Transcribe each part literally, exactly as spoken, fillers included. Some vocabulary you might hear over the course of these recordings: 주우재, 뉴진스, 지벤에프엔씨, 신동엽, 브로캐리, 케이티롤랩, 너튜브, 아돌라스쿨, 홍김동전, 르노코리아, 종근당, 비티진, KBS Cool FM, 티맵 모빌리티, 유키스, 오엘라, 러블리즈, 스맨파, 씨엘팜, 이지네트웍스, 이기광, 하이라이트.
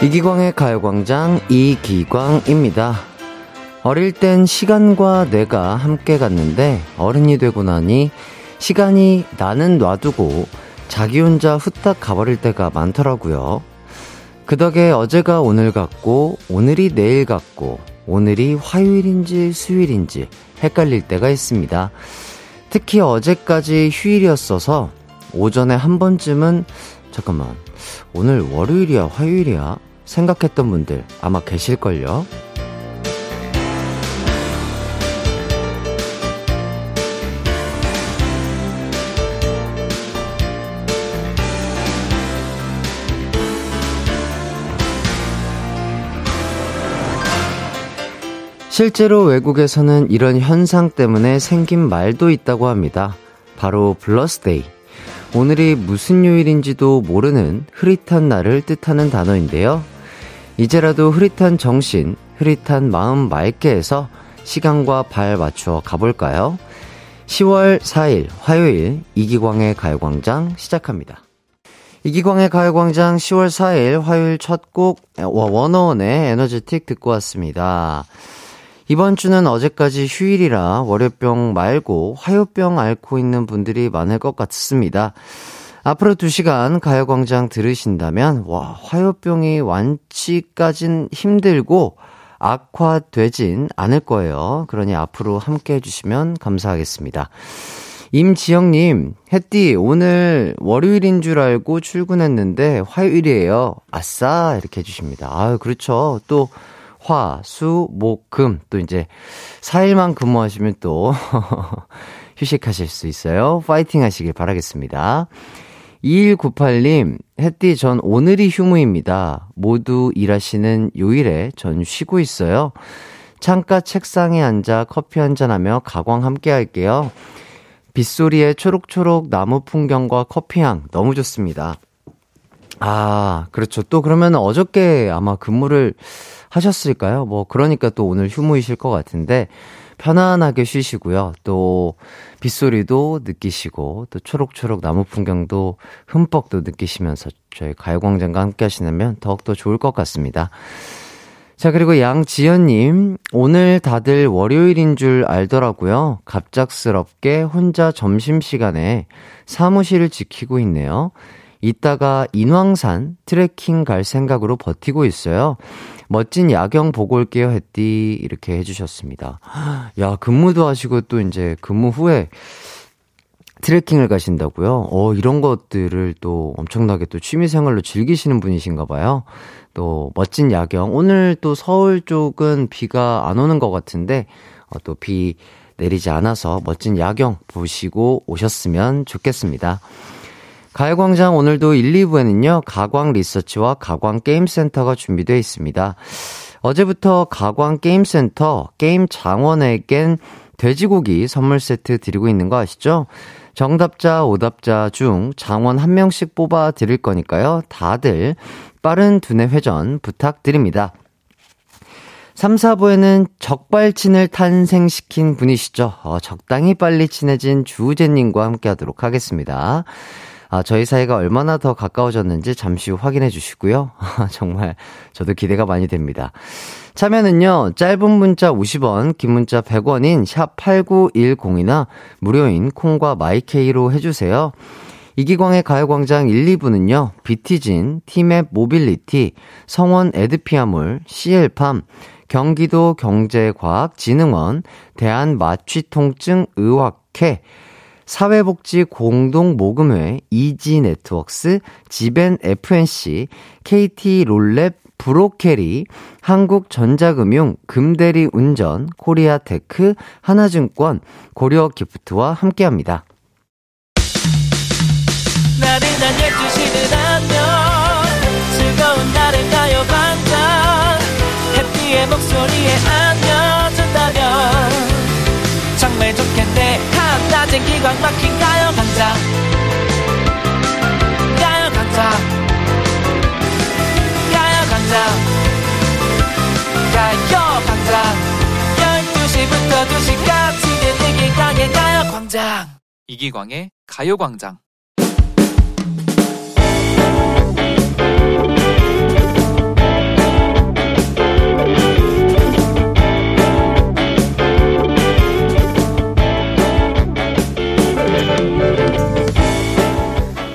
이기광의 가요광장 이기광입니다. 어릴 땐 시간과 내가 함께 갔는데 어른이 되고 나니 시간이 나는 놔두고 자기 혼자 후딱 가버릴 때가 많더라고요. 그 덕에 어제가 오늘 같고 오늘이 내일 같고 오늘이 화요일인지 수요일인지 헷갈릴 때가 있습니다. 특히 어제까지 휴일이었어서 오전에 한 번쯤은 잠깐만 오늘 월요일이야 화요일이야 생각했던 분들 아마 계실걸요. 실제로 외국에서는 이런 현상 때문에 생긴 말도 있다고 합니다. 바로 블러스데이. 오늘이 무슨 요일인지도 모르는 흐릿한 날을 뜻하는 단어인데요. 이제라도 흐릿한 정신, 흐릿한 마음 맑게 해서 시간과 발 맞추어 가볼까요? 시월 사일 화요일 이기광의 가요광장 시작합니다. 이기광의 가요광장 시월 사일 화요일 첫 곡 원어원의 에너지틱 듣고 왔습니다. 이번 주는 어제까지 휴일이라 월요병 말고 화요병 앓고 있는 분들이 많을 것 같습니다. 앞으로 두 시간 가요광장 들으신다면 와 화요병이 완치까진 힘들고 악화되진 않을 거예요. 그러니 앞으로 함께 해주시면 감사하겠습니다. 임지영님, 햇띠 오늘 월요일인 줄 알고 출근했는데 화요일이에요. 아싸 이렇게 해주십니다. 아유 그렇죠. 또 화, 수, 목, 금 또 이제 사일만 근무하시면 또 휴식하실 수 있어요. 파이팅 하시길 바라겠습니다. 이일구팔님 햇띠 전 오늘이 휴무입니다. 모두 일하시는 요일에 전 쉬고 있어요. 창가 책상에 앉아 커피 한잔하며 가광 함께 할게요. 빗소리에 초록초록 나무 풍경과 커피향 너무 좋습니다. 아 그렇죠. 또 그러면 어저께 아마 근무를 하셨을까요? 뭐 그러니까 또 오늘 휴무이실 것 같은데 편안하게 쉬시고요. 또 빗소리도 느끼시고 또 초록초록 나무 풍경도 흠뻑 또 느끼시면서 저희 가요광장과 함께 하시면 더욱더 좋을 것 같습니다. 자 그리고 양지연님 오늘 다들 월요일인 줄 알더라고요. 갑작스럽게 혼자 점심시간에 사무실을 지키고 있네요. 이따가 인왕산 트레킹 갈 생각으로 버티고 있어요. 멋진 야경 보고 올게요 했디 이렇게 해주셨습니다. 야 근무도 하시고 또 이제 근무 후에 트레킹을 가신다고요? 어 이런 것들을 또 엄청나게 또 취미생활로 즐기시는 분이신가 봐요. 또 멋진 야경 오늘 또 서울 쪽은 비가 안 오는 것 같은데 어, 또 비 내리지 않아서 멋진 야경 보시고 오셨으면 좋겠습니다. 가요광장 오늘도 일, 이부에는요. 가광리서치와 가광게임센터가 준비되어 있습니다. 어제부터 가광게임센터 게임장원에겐 돼지고기 선물세트 드리고 있는 거 아시죠? 정답자, 오답자 중 장원 한 명씩 뽑아 드릴 거니까요. 다들 빠른 두뇌 회전 부탁드립니다. 삼, 사부에는 적발친을 탄생시킨 분이시죠. 어, 적당히 빨리 친해진 주우재님과 함께하도록 하겠습니다. 아, 저희 사이가 얼마나 더 가까워졌는지 잠시 확인해 주시고요. 정말 저도 기대가 많이 됩니다. 참여는요. 짧은 문자 오십 원, 긴 문자 백 원인 샵 팔구일공이나 무료인 콩과 마이케이로 해주세요. 이기광의 가요광장 일, 이부는요. 비티진, 티맵 모빌리티, 성원 에드피아몰, 씨엘팜, 경기도 경제과학진흥원, 대한마취통증의학회, 사회복지공동모금회, 이지네트웍스, 지벤에프엔씨, 케이티롤랩, 브로캐리, 한국전자금융, 금대리운전, 코리아테크, 하나증권, 고려기프트와 함께합니다. 나를 날려주시는 안녕 즐거운 날을 가요광장 해피의 목소리에 안겨준다면 정말 좋겠네. 한낮엔 기광 막힌 가요광장 가요광장 가요광장 가요광장 열두 시부터 두 시까지는 이기광의 가요광장 이기광의 가요광장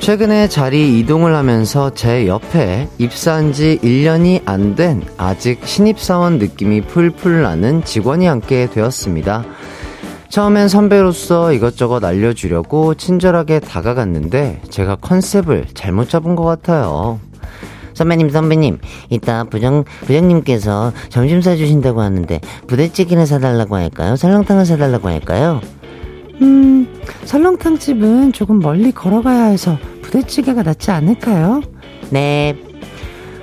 최근에 자리 이동을 하면서 제 옆에 입사한 지 일 년이 안 된 아직 신입사원 느낌이 풀풀 나는 직원이 함께 되었습니다. 처음엔 선배로서 이것저것 알려주려고 친절하게 다가갔는데 제가 컨셉을 잘못 잡은 것 같아요. 선배님 선배님 이따 부장, 부장님께서 점심 사주신다고 하는데 부대찌개나 사달라고 할까요? 설렁탕을 사달라고 할까요? 음, 설렁탕집은 조금 멀리 걸어가야 해서 부대찌개가 낫지 않을까요? 네.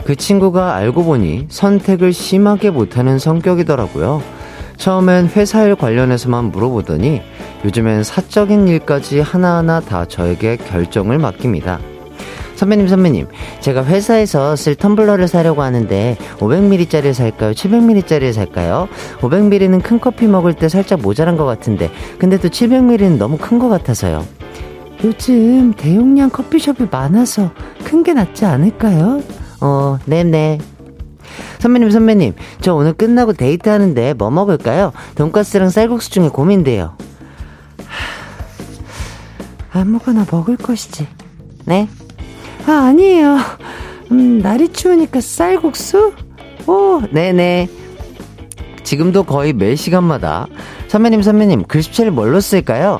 그 친구가 알고 보니 선택을 심하게 못하는 성격이더라고요. 처음엔 회사 일 관련해서만 물어보더니 요즘엔 사적인 일까지 하나하나 다 저에게 결정을 맡깁니다. 선배님 선배님 제가 회사에서 쓸 텀블러를 사려고 하는데 오백 밀리리터짜리를 살까요? 칠백 밀리리터짜리를 살까요? 오백 밀리리터는 큰 커피 먹을 때 살짝 모자란 것 같은데 근데 또 칠백 밀리리터는 너무 큰 것 같아서요. 요즘 대용량 커피숍이 많아서 큰 게 낫지 않을까요? 어 네네. 선배님 선배님 저 오늘 끝나고 데이트하는데 뭐 먹을까요? 돈가스랑 쌀국수 중에 고민돼요. 하... 아무거나 먹을 것이지. 네? 아, 아니에요. 음, 날이 추우니까 쌀국수? 오, 네네. 지금도 거의 매 시간마다 선배님 선배님 글씨체를 뭘로 쓸까요?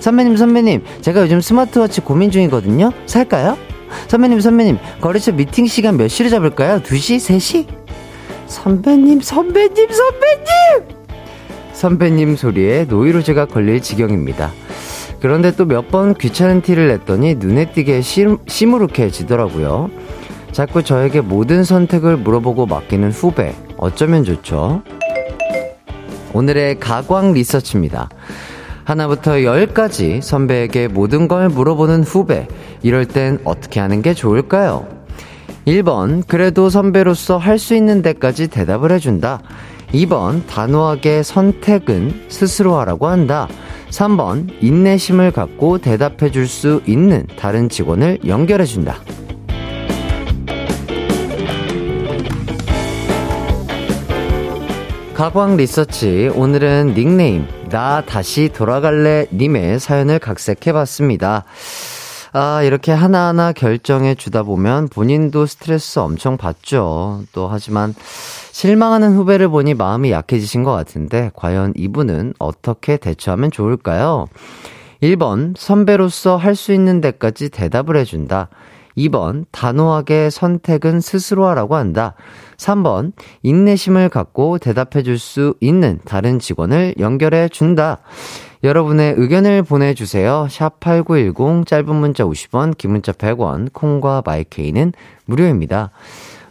선배님 선배님 제가 요즘 스마트워치 고민 중이거든요. 살까요? 선배님 선배님 거래처 미팅 시간 몇 시로 잡을까요? 두 시? 세 시? 선배님 선배님 선배님! 선배님 소리에 노이로제가 걸릴 지경입니다. 그런데 또 몇 번 귀찮은 티를 냈더니 눈에 띄게 심, 시무룩해지더라고요. 자꾸 저에게 모든 선택을 물어보고 맡기는 후배, 어쩌면 좋죠? 오늘의 가광 리서치입니다. 하나부터 열까지 선배에게 모든 걸 물어보는 후배, 이럴 땐 어떻게 하는 게 좋을까요? 일 번, 그래도 선배로서 할 수 있는 데까지 대답을 해준다. 이 번, 단호하게 선택은 스스로 하라고 한다. 삼 번, 인내심을 갖고 대답해 줄 수 있는 다른 직원을 연결해 준다. 가광 리서치, 오늘은 닉네임 나 다시 돌아갈래 님의 사연을 각색해 봤습니다. 아, 이렇게 하나하나 결정해 주다 보면 본인도 스트레스 엄청 받죠. 또 하지만 실망하는 후배를 보니 마음이 약해지신 것 같은데 과연 이분은 어떻게 대처하면 좋을까요? 일 번, 선배로서 할 수 있는 데까지 대답을 해준다. 이 번, 단호하게 선택은 스스로 하라고 한다. 삼 번, 인내심을 갖고 대답해 줄 수 있는 다른 직원을 연결해 준다. 여러분의 의견을 보내주세요. 샵 팔구일공, 짧은 문자 오십 원, 긴 문자 백 원, 콩과 마이케이는 무료입니다.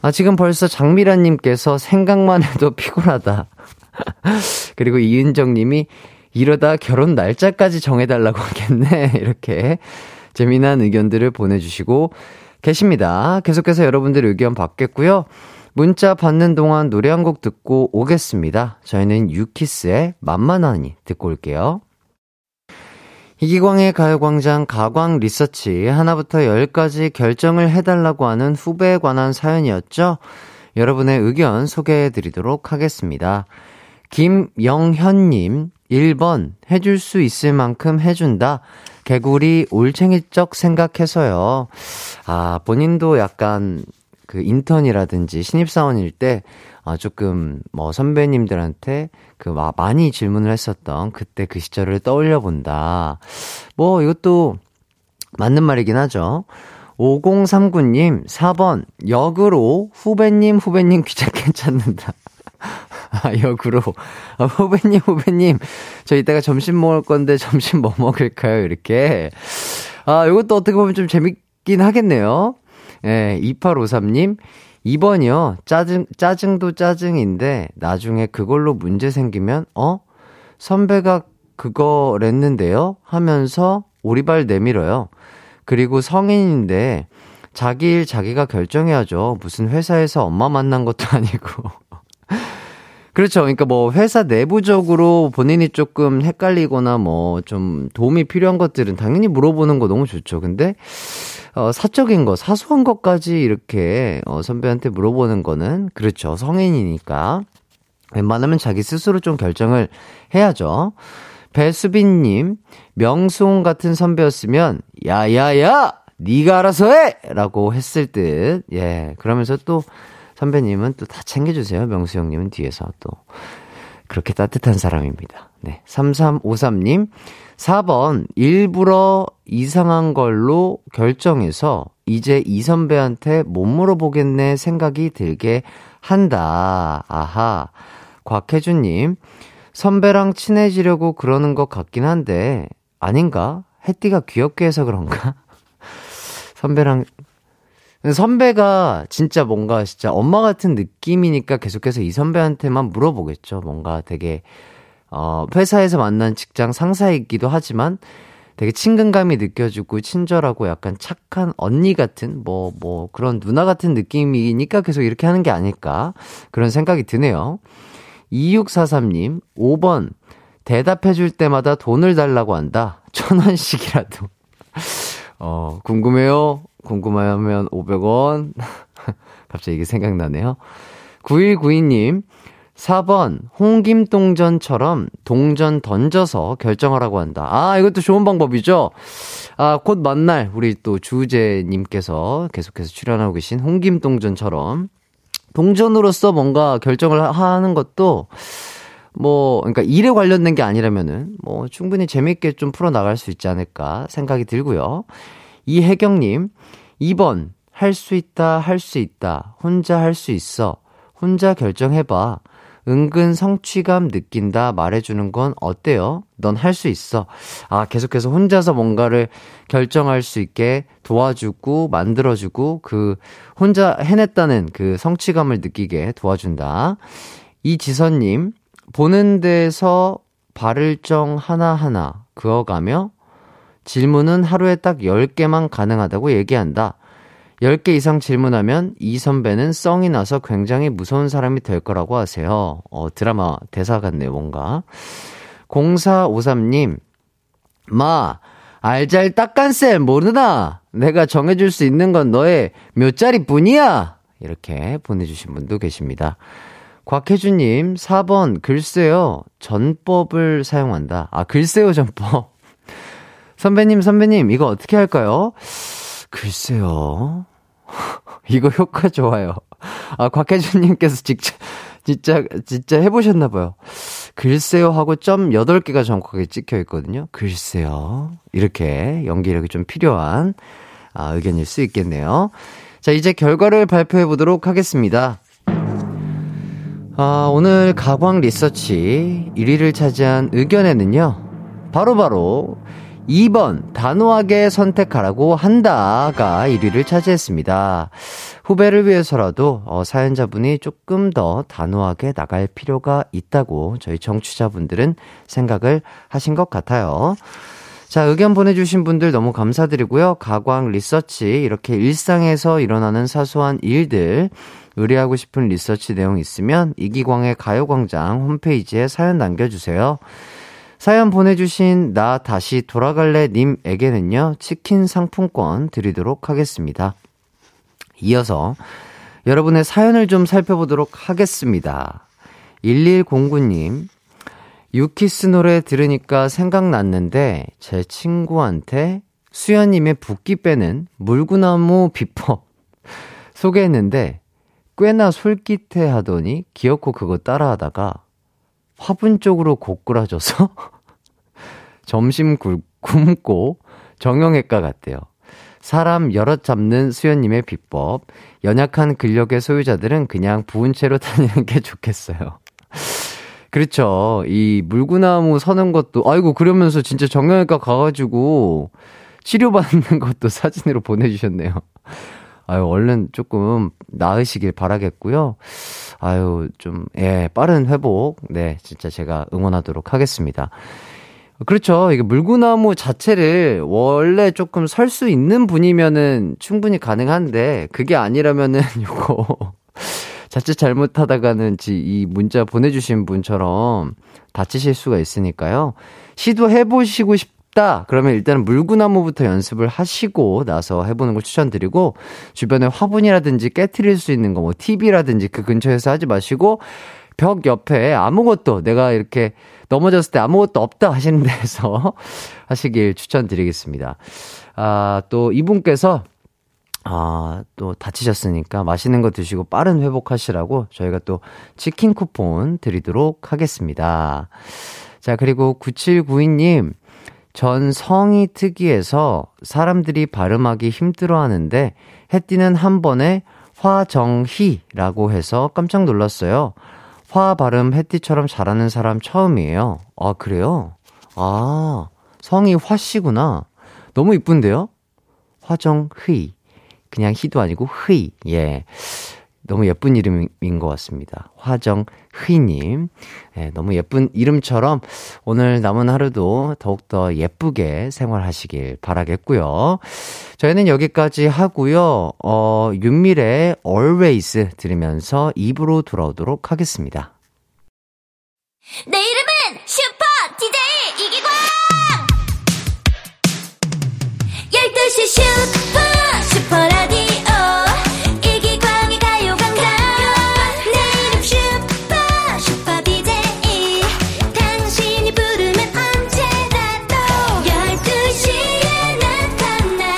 아, 지금 벌써 장미란님께서 생각만 해도 피곤하다. 그리고 이은정님이 이러다 결혼 날짜까지 정해달라고 하겠네. 이렇게 재미난 의견들을 보내주시고 계십니다. 계속해서 여러분들 의견 받겠고요. 문자 받는 동안 노래 한 곡 듣고 오겠습니다. 저희는 유키스의 만만하니 듣고 올게요. 이기광의 가요광장 가광 리서치, 하나부터 열까지 결정을 해달라고 하는 후배에 관한 사연이었죠. 여러분의 의견 소개해드리도록 하겠습니다. 김영현님, 일 번, 해줄 수 있을 만큼 해준다. 개구리 올챙이적 생각해서요. 아, 본인도 약간 그 인턴이라든지 신입사원일 때 아, 조금 뭐 선배님들한테 그 막 많이 질문을 했었던 그때 그 시절을 떠올려 본다. 뭐 이것도 맞는 말이긴 하죠. 오공삼구 님, 사 번, 역으로 후배님 후배님 귀찮게 찾는다. 아, 역으로. 아, 후배님 후배님 저 이따가 점심 먹을 건데 점심 뭐 먹을까요? 이렇게. 아, 이것도 어떻게 보면 좀 재밌긴 하겠네요. 예, 이팔오삼 님, 이 번이요. 짜증, 짜증도 짜증인데, 나중에 그걸로 문제 생기면, 어? 선배가 그거랬는데요? 하면서 오리발 내밀어요. 그리고 성인인데, 자기 일 자기가 결정해야죠. 무슨 회사에서 엄마 만난 것도 아니고. 그렇죠. 그러니까 뭐, 회사 내부적으로 본인이 조금 헷갈리거나 뭐, 좀 도움이 필요한 것들은 당연히 물어보는 거 너무 좋죠. 근데, 어, 사적인 거, 사소한 것까지 이렇게 어, 선배한테 물어보는 거는, 그렇죠, 성인이니까 웬만하면 자기 스스로 좀 결정을 해야죠. 배수빈님, 명수홍 같은 선배였으면 야야야 네가 알아서 해! 라고 했을 듯. 예, 그러면서 또 선배님은 또 다 챙겨주세요. 명수 형님은 뒤에서 또. 그렇게 따뜻한 사람입니다. 네, 삼삼오삼 님. 사 번, 일부러 이상한 걸로 결정해서 이제 이 선배한테 못 물어보겠네 생각이 들게 한다. 아하. 곽혜준님. 선배랑 친해지려고 그러는 것 같긴 한데 아닌가? 해띠가 귀엽게 해서 그런가? 선배랑 선배가 진짜 뭔가 진짜 엄마 같은 느낌이니까 계속해서 이 선배한테만 물어보겠죠. 뭔가 되게 어 회사에서 만난 직장 상사이기도 하지만 되게 친근감이 느껴지고 친절하고 약간 착한 언니 같은 뭐 뭐 그런 누나 같은 느낌이니까 계속 이렇게 하는 게 아닐까 그런 생각이 드네요. 이육사삼 님. 오 번 대답해줄 때마다 돈을 달라고 한다. 천 원씩이라도. 어 궁금해요. 궁금하면 오백 원. 갑자기 이게 생각나네요. 구일구이 님. 사 번 홍김동전처럼 동전 던져서 결정하라고 한다. 아 이것도 좋은 방법이죠. 아 곧 만날 우리 또 주우재님께서 계속해서 출연하고 계신 홍김동전처럼 동전으로서 뭔가 결정을 하는 것도 뭐 그러니까 일에 관련된 게 아니라면은 뭐 충분히 재밌게 좀 풀어나갈 수 있지 않을까 생각이 들고요. 이혜경님. 이 번 할 수 있다 할 수 있다 혼자 할 수 있어 혼자 결정해봐 은근 성취감 느낀다 말해주는 건 어때요? 넌 할 수 있어. 아 계속해서 혼자서 뭔가를 결정할 수 있게 도와주고 만들어주고 그 혼자 해냈다는 그 성취감을 느끼게 도와준다. 이지선님. 보는 데서 바를 정 하나하나 그어가며 질문은 하루에 딱 열 개만 가능하다고 얘기한다. 열 개 이상 질문하면 이 선배는 썽이 나서 굉장히 무서운 사람이 될 거라고 하세요. 어, 드라마 대사 같네요, 뭔가. 공사오삼 님. 마, 알잘 딱간쌤 모르나? 내가 정해줄 수 있는 건 너의 몇 자리 뿐이야? 이렇게 보내주신 분도 계십니다. 곽혜주님. 사 번, 글쎄요, 전법을 사용한다. 아, 글쎄요, 전법. 선배님, 선배님, 이거 어떻게 할까요? 글쎄요. 이거 효과 좋아요. 아, 곽혜준님께서 직접, 진짜, 진짜 해보셨나봐요. 글쎄요 하고 점 여덟 개가 정확하게 찍혀있거든요. 글쎄요. 이렇게 연기력이 좀 필요한 아, 의견일 수 있겠네요. 자, 이제 결과를 발표해보도록 하겠습니다. 아, 오늘 가광 리서치 일 위를 차지한 의견에는요. 바로바로, 바로 이 번 단호하게 선택하라고 한다가 일 위를 차지했습니다. 후배를 위해서라도 어, 사연자분이 조금 더 단호하게 나갈 필요가 있다고 저희 청취자분들은 생각을 하신 것 같아요. 자, 의견 보내주신 분들 너무 감사드리고요. 가광 리서치 이렇게 일상에서 일어나는 사소한 일들 의뢰하고 싶은 리서치 내용 있으면 이기광의 가요광장 홈페이지에 사연 남겨주세요. 사연 보내주신 나 다시 돌아갈래 님에게는요. 치킨 상품권 드리도록 하겠습니다. 이어서 여러분의 사연을 좀 살펴보도록 하겠습니다. 일일공구 님. 유키스 노래 들으니까 생각났는데 제 친구한테 수연님의 붓기 빼는 물구나무 비법 소개했는데 꽤나 솔깃해 하더니 귀엽고 그거 따라하다가 화분 쪽으로 고꾸라져서 점심 굶고 정형외과 갔대요. 사람 여럿 잡는 수연님의 비법. 연약한 근력의 소유자들은 그냥 부은 채로 다니는 게 좋겠어요. 그렇죠. 이 물구나무 서는 것도 아이고 그러면서 진짜 정형외과 가가지고 치료받는 것도 사진으로 보내주셨네요. 아유, 얼른 조금 나으시길 바라겠고요. 아유, 좀, 예, 빠른 회복. 네, 진짜 제가 응원하도록 하겠습니다. 그렇죠. 이게 물구나무 자체를 원래 조금 설 수 있는 분이면은 충분히 가능한데, 그게 아니라면은 요거, 자칫 잘못하다가는 이 문자 보내주신 분처럼 다치실 수가 있으니까요. 시도해보시고 싶 그러면 일단은 물구나무부터 연습을 하시고 나서 해보는 걸 추천드리고 주변에 화분이라든지 깨트릴 수 있는 거 뭐 티비라든지 그 근처에서 하지 마시고 벽 옆에 아무것도, 내가 이렇게 넘어졌을 때 아무것도 없다 하시는 데서 하시길 추천드리겠습니다. 아, 또 이분께서 아, 또 다치셨으니까 맛있는 거 드시고 빠른 회복하시라고 저희가 또 치킨 쿠폰 드리도록 하겠습니다. 자, 그리고 구칠구이 님, 전 성이 특이해서 사람들이 발음하기 힘들어하는데 해띠는 한 번에 화정희라고 해서 깜짝 놀랐어요. 화 발음 해띠처럼 잘하는 사람 처음이에요. 아, 그래요? 아, 성이 화씨구나. 너무 이쁜데요? 화정희. 그냥 희도 아니고 희. 예. 너무 예쁜 이름인 것 같습니다. 화정희님. 예, 너무 예쁜 이름처럼 오늘 남은 하루도 더욱더 예쁘게 생활하시길 바라겠고요. 저희는 여기까지 하고요. 어, 윤미래의 Always 들으면서 이 부로 돌아오도록 하겠습니다. 내 이름은 슈퍼 디제이 이기광! 열두 시 슈퍼 슈퍼라디오 이기광의 가요광장. 내 이름 슈퍼 슈퍼 디제이, 당신이 부르면 언제나 또 열두 시에 나타나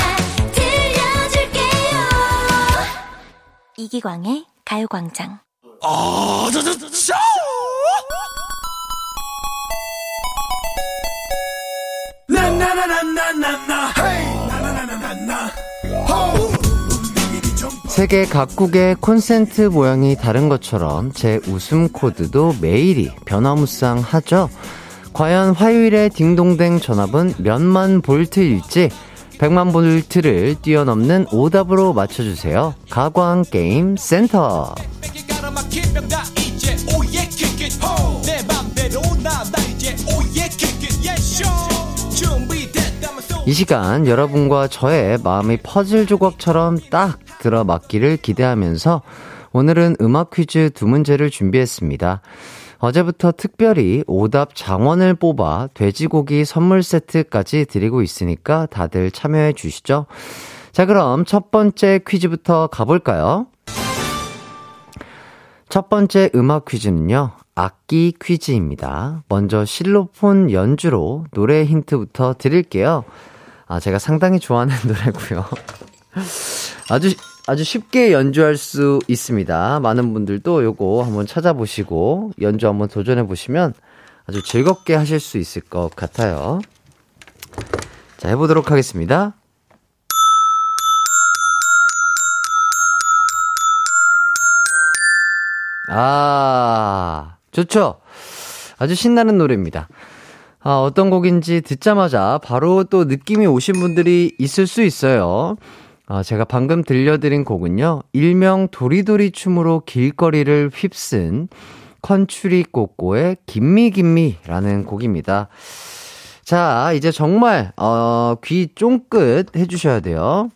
들려줄게요. 이기광의 가요광장. 아, 저, 저, 저. 나나나나나나 나나나나나. 세계 각국의 콘센트 모양이 다른 것처럼 제 웃음 코드도 매일이 변화무쌍하죠. 과연 화요일의 딩동댕 전압은 몇만 볼트일지 백만 볼트를 뛰어넘는 오답으로 맞춰주세요. 가광 게임 센터. 이 시간 여러분과 저의 마음이 퍼즐 조각처럼 딱 들어맞기를 기대하면서 오늘은 음악 퀴즈 두 문제를 준비했습니다. 어제부터 특별히 오답 장원을 뽑아 돼지고기 선물 세트까지 드리고 있으니까 다들 참여해 주시죠. 자, 그럼 첫 번째 퀴즈부터 가볼까요? 첫 번째 음악 퀴즈는요, 악기 퀴즈입니다. 먼저 실로폰 연주로 노래 힌트부터 드릴게요. 아, 제가 상당히 좋아하는 노래고요. 아주 아주 쉽게 연주할 수 있습니다. 많은 분들도 요거 한번 찾아보시고 연주 한번 도전해 보시면 아주 즐겁게 하실 수 있을 것 같아요. 자, 해보도록 하겠습니다. 아, 좋죠? 아주 신나는 노래입니다. 아, 어떤 곡인지 듣자마자 바로 또 느낌이 오신 분들이 있을 수 있어요. 아, 제가 방금 들려드린 곡은요, 일명 도리도리 춤으로 길거리를 휩쓴 컨츄리 꼬꼬의 김미김미라는 곡입니다. 자, 이제 정말 어, 귀 쫑긋 해주셔야 돼요.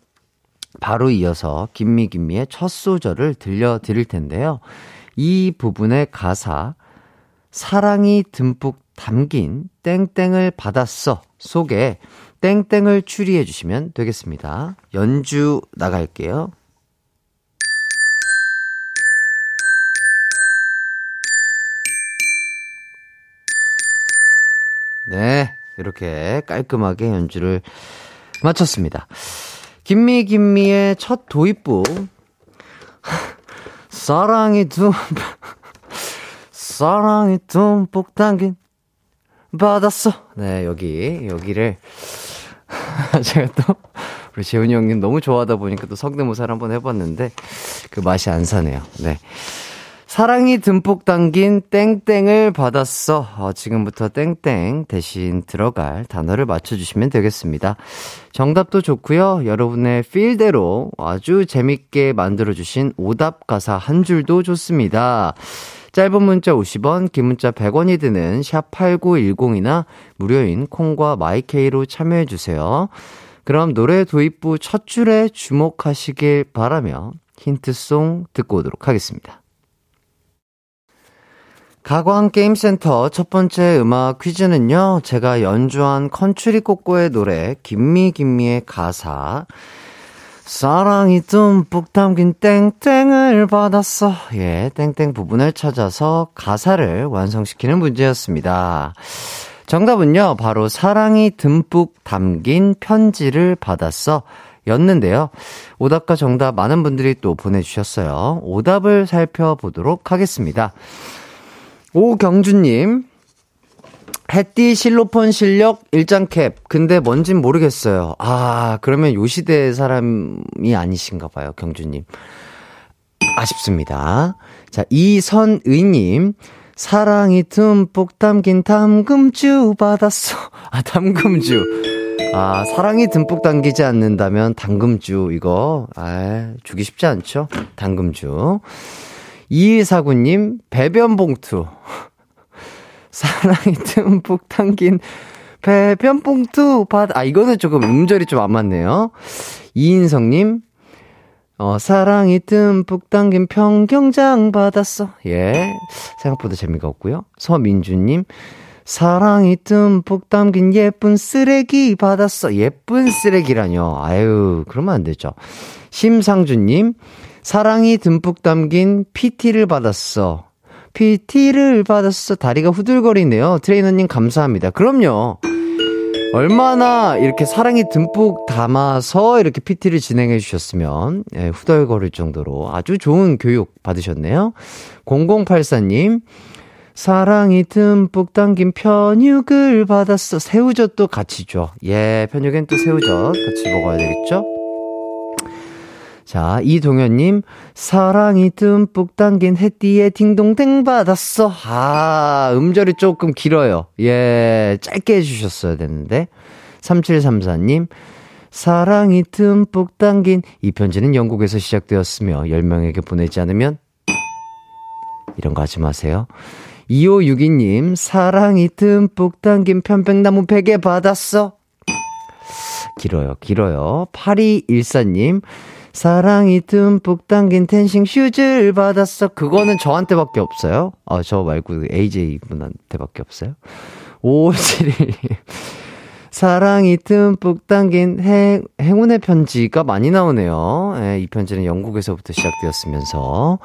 바로 이어서 김미김미의 첫 소절을 들려드릴 텐데요. 이 부분의 가사, 사랑이 듬뿍 담긴 땡땡을 받았어 속에 땡땡을 추리해 주시면 되겠습니다. 연주 나갈게요. 네, 이렇게 깔끔하게 연주를 마쳤습니다. 김미김미의 첫 도입부. 사랑이 듬뿍, 사랑이 듬뿍 담긴 받았어. 네, 여기, 여기를. 제가 또, 우리 재훈이 형님 너무 좋아하다 보니까 또 성대모사를 한번 해봤는데, 그 맛이 안 사네요. 네. 사랑이 듬뿍 담긴 땡땡을 받았어. 어, 지금부터 땡땡 대신 들어갈 단어를 맞춰주시면 되겠습니다. 정답도 좋고요. 여러분의 필대로 아주 재밌게 만들어주신 오답 가사 한 줄도 좋습니다. 짧은 문자 오십 원, 긴 문자 백 원이 드는 샵팔구일공이나 무료인 콩과 마이케이로 참여해주세요. 그럼 노래 도입부 첫 줄에 주목하시길 바라며 힌트송 듣고 오도록 하겠습니다. 가광게임센터 첫 번째 음악 퀴즈는요, 제가 연주한 컨츄리 꼬꼬의 노래 김미김미의 가사, 사랑이 듬뿍 담긴 땡땡을 받았어. 예, 땡땡 부분을 찾아서 가사를 완성시키는 문제였습니다. 정답은요, 바로 사랑이 듬뿍 담긴 편지를 받았어 였는데요. 오답과 정답 많은 분들이 또 보내주셨어요. 오답을 살펴보도록 하겠습니다. 오경주님, 햇띠 실로폰 실력 일장캡 근데 뭔진 모르겠어요. 아, 그러면 요 시대의 사람이 아니신가 봐요, 경주님. 아쉽습니다. 자, 이선의님, 사랑이 듬뿍 담긴 담금주 받았어. 아, 담금주. 아, 사랑이 듬뿍 담기지 않는다면 담금주, 이거 아, 주기 쉽지 않죠. 담금주. 이일사구님, 배변봉투. 사랑이 듬뿍 담긴 배변봉투 받... 아, 이거는 조금 음절이 좀 안 맞네요. 이인성님, 어, 사랑이 듬뿍 담긴 평경장 받았어. 예, 생각보다 재미가 없고요. 서민주님, 사랑이 듬뿍 담긴 예쁜 쓰레기 받았어. 예쁜 쓰레기라뇨. 아유, 그러면 안 되죠. 심상주님, 사랑이 듬뿍 담긴 피티를 받았어. 피티를 받았어. 다리가 후들거리네요. 트레이너님 감사합니다. 그럼요. 얼마나 이렇게 사랑이 듬뿍 담아서 이렇게 피티를 진행해 주셨으면, 예, 후덜거릴 정도로 아주 좋은 교육 받으셨네요. 공공팔사님, 사랑이 듬뿍 담긴 편육을 받았어. 새우젓도 같이 줘. 예, 편육엔 또 새우젓 같이 먹어야 되겠죠? 자, 이동현님, 사랑이 듬뿍 담긴 햇띠에 딩동댕 받았어. 아, 음절이 조금 길어요. 예, 짧게 해주셨어야 되는데. 삼칠삼사님, 사랑이 듬뿍 담긴 이 편지는 영국에서 시작되었으며 열 명에게 보내지 않으면, 이런 거 하지 마세요. 이오육이님, 사랑이 듬뿍 담긴 편백나무 베개 받았어. 길어요, 길어요. 팔이일사님, 사랑이 듬뿍 담긴 텐싱 슈즈를 받았어. 그거는 저한테밖에 없어요. 아, 저 말고 에이제이분한테밖에 없어요. 오오칠일님, 사랑이 듬뿍 담긴 행, 행운의 편지가 많이 나오네요. 예, 이 편지는 영국에서부터 시작되었으면서.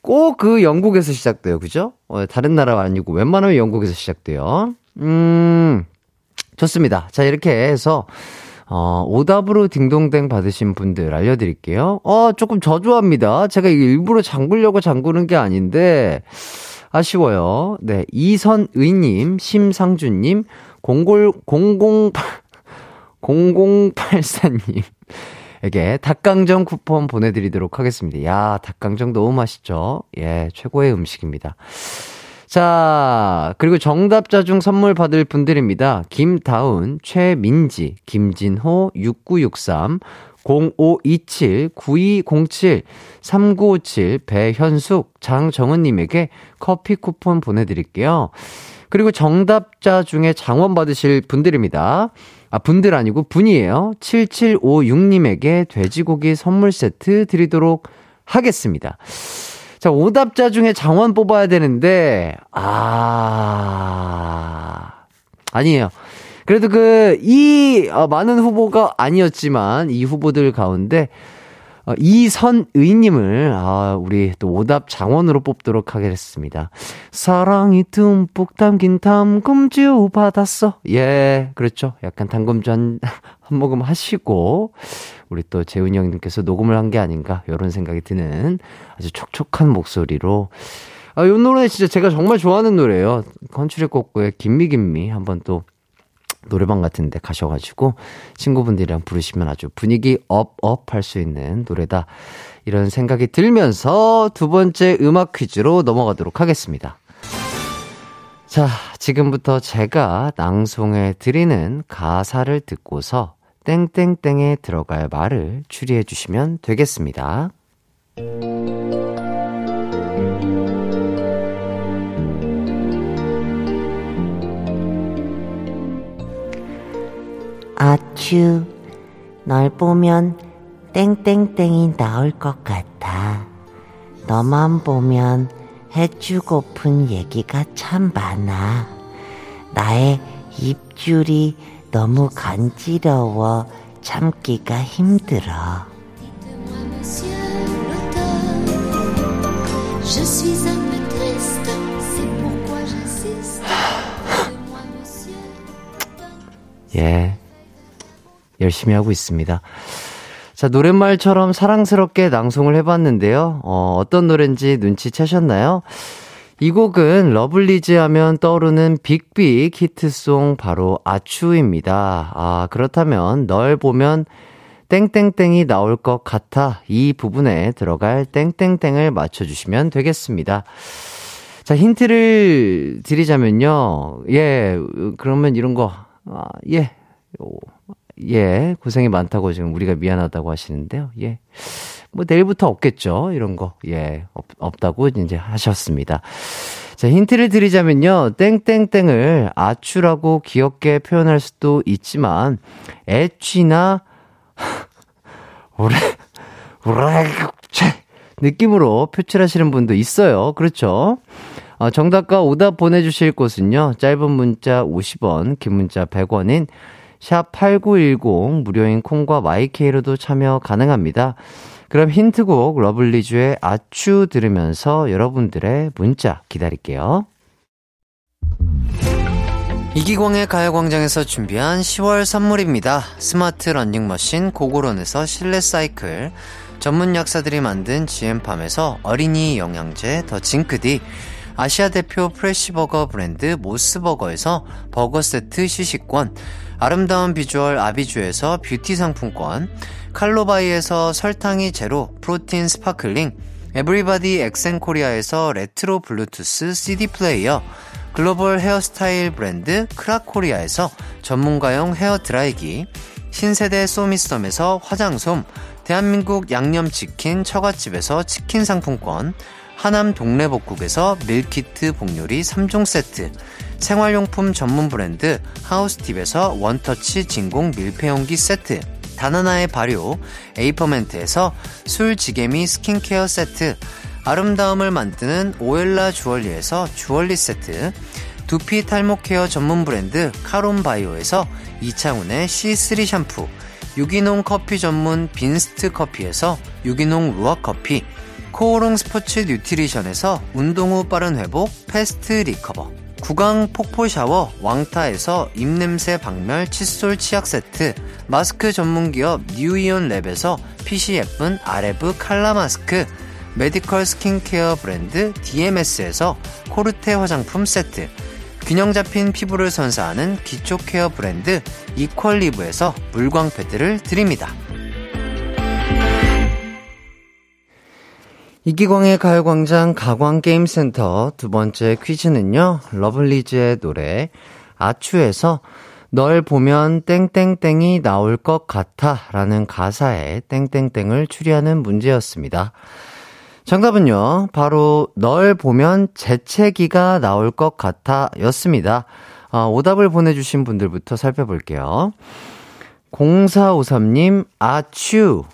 꼭 그 영국에서 시작돼요, 그죠? 어, 다른 나라가 아니고 웬만하면 영국에서 시작돼요. 음, 좋습니다. 자, 이렇게 해서 어, 오답으로 딩동댕 받으신 분들 알려드릴게요. 어, 조금 저조합니다. 제가 이거 일부러 잠그려고 잠그는 게 아닌데, 아쉬워요. 네, 이선의님, 심상준님, 공공팔사님에게 닭강정 쿠폰 보내드리도록 하겠습니다. 야, 닭강정 너무 맛있죠? 예, 최고의 음식입니다. 자, 그리고 정답자 중 선물 받을 분들입니다. 김다운, 최민지, 김진호, 육구육삼, 공오이칠, 구이공칠, 삼구오칠, 배현숙, 장정은님에게 커피 쿠폰 보내드릴게요. 그리고 정답자 중에 장원 받으실 분들입니다. 아, 분들 아니고 분이에요. 칠칠오육님에게 돼지고기 선물 세트 드리도록 하겠습니다. 자, 오답자 중에 장원 뽑아야 되는데, 아, 아니에요. 그래도 그, 이, 어, 많은 후보가 아니었지만, 이 후보들 가운데, 어, 이선의님을, 아, 우리 또 오답 장원으로 뽑도록 하겠습니다. 사랑이 듬뿍 담긴 담금주 받았어. 예, 그렇죠. 약간 담금주 한, 한 모금 하시고, 우리 또 재훈이 형님께서 녹음을 한 게 아닌가, 이런 생각이 드는 아주 촉촉한 목소리로. 아, 이 노래 진짜 제가 정말 좋아하는 노래예요. 컨츄리 꼬꼬의 김미김미 한번 또 노래방 같은 데 가셔가지고 친구분들이랑 부르시면 아주 분위기 업업 할 수 있는 노래다, 이런 생각이 들면서 두 번째 음악 퀴즈로 넘어가도록 하겠습니다. 자, 지금부터 제가 낭송해 드리는 가사를 듣고서 땡땡땡에 들어갈 말을 추리해 주시면 되겠습니다. 아츄, 널 보면 땡땡땡이 나올 것 같아. 너만 보면 해주고픈 얘기가 참 많아. 나의 입술이 너무 간지러워 참기가 힘들어. 예, 열심히 하고 있습니다. 자, 노랫말처럼 사랑스럽게 낭송을 해봤는데요. 어, 어떤 노래인지 눈치채셨나요? 이 곡은 러블리즈 하면 떠오르는 빅빅 히트송 바로 아츄입니다. 아, 그렇다면 널 보면 땡땡땡이 나올 것 같아, 이 부분에 들어갈 땡땡땡을 맞춰주시면 되겠습니다. 자, 힌트를 드리자면요. 예, 그러면 이런 거, 아, 예, 예, 고생이 많다고 지금 우리가 미안하다고 하시는데요. 예. 뭐, 내일부터 없겠죠. 이런 거. 예, 없, 없다고 이제 하셨습니다. 자, 힌트를 드리자면요. 땡땡땡을 아추라고 귀엽게 표현할 수도 있지만, 애취나, 오래, 오래, 느낌으로 표출하시는 분도 있어요. 그렇죠. 어, 정답과 오답 보내주실 곳은요. 짧은 문자 오십 원, 긴 문자 백 원인 샵 팔구일공, 무료인 콩과 마이케이로도 참여 가능합니다. 그럼 힌트곡 러블리즈의 아츄 들으면서 여러분들의 문자 기다릴게요. 이기광의 가요광장에서 준비한 시월 선물입니다. 스마트 러닝머신 고고론에서 실내 사이클, 전문 약사들이 만든 지엠팜에서 어린이 영양제 더 징크디, 아시아 대표 프레시버거 브랜드 모스버거에서 버거세트 시식권, 아름다운 비주얼 아비주에서 뷰티 상품권, 칼로바이에서 설탕이 제로 프로틴 스파클링, 에브리바디 엑센코리아에서 레트로 블루투스 씨디 플레이어, 글로벌 헤어스타일 브랜드 크락코리아에서 전문가용 헤어드라이기, 신세대 소미썸에서 화장솜, 대한민국 양념치킨 처갓집에서 치킨 상품권, 하남 동래복국에서 밀키트 복요리 삼 종 세트, 생활용품 전문 브랜드 하우스팁에서 원터치 진공 밀폐용기 세트, 다나나의 발효 에이퍼멘트에서 술지개미 스킨케어 세트, 아름다움을 만드는 오엘라 주얼리에서 주얼리 세트, 두피 탈모케어 전문 브랜드 카론바이오에서 이창훈의 씨쓰리 샴푸, 유기농 커피 전문 빈스트 커피에서 유기농 루아 커피, 코오롱 스포츠 뉴트리션에서 운동 후 빠른 회복 패스트 리커버, 구강 폭포 샤워 왕타에서 입냄새 박멸 칫솔 치약 세트, 마스크 전문기업 뉴이온 랩에서 핏이 예쁜 아레브 칼라 마스크, 메디컬 스킨케어 브랜드 디엠에스에서 코르테 화장품 세트, 균형 잡힌 피부를 선사하는 기초 케어 브랜드 이퀄리브에서 물광 패드를 드립니다. 이기광의 가요광장 가광게임센터 두 번째 퀴즈는요. 러블리즈의 노래 아츄에서 널 보면 땡땡땡이 나올 것 같아 라는 가사에 땡땡땡을 추리하는 문제였습니다. 정답은요. 바로 널 보면 재채기가 나올 것 같아 였습니다. 아, 오답을 보내주신 분들부터 살펴볼게요. 공사오삼님 아츄,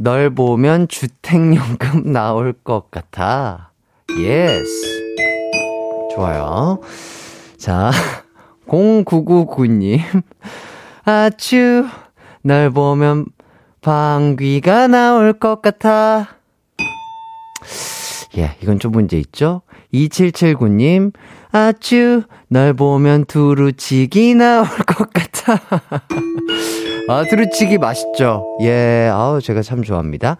널 보면 주택연금 나올 것 같아. 예스. 좋아요. 자, 공구구구님. 아츄, 널 보면 방귀가 나올 것 같아. 예, 이건 좀 문제 있죠? 이칠칠구님. 아츄, 널 보면 두루치기 나올 것 같아. 아, 두루치기 맛있죠? 예, 아우, 제가 참 좋아합니다.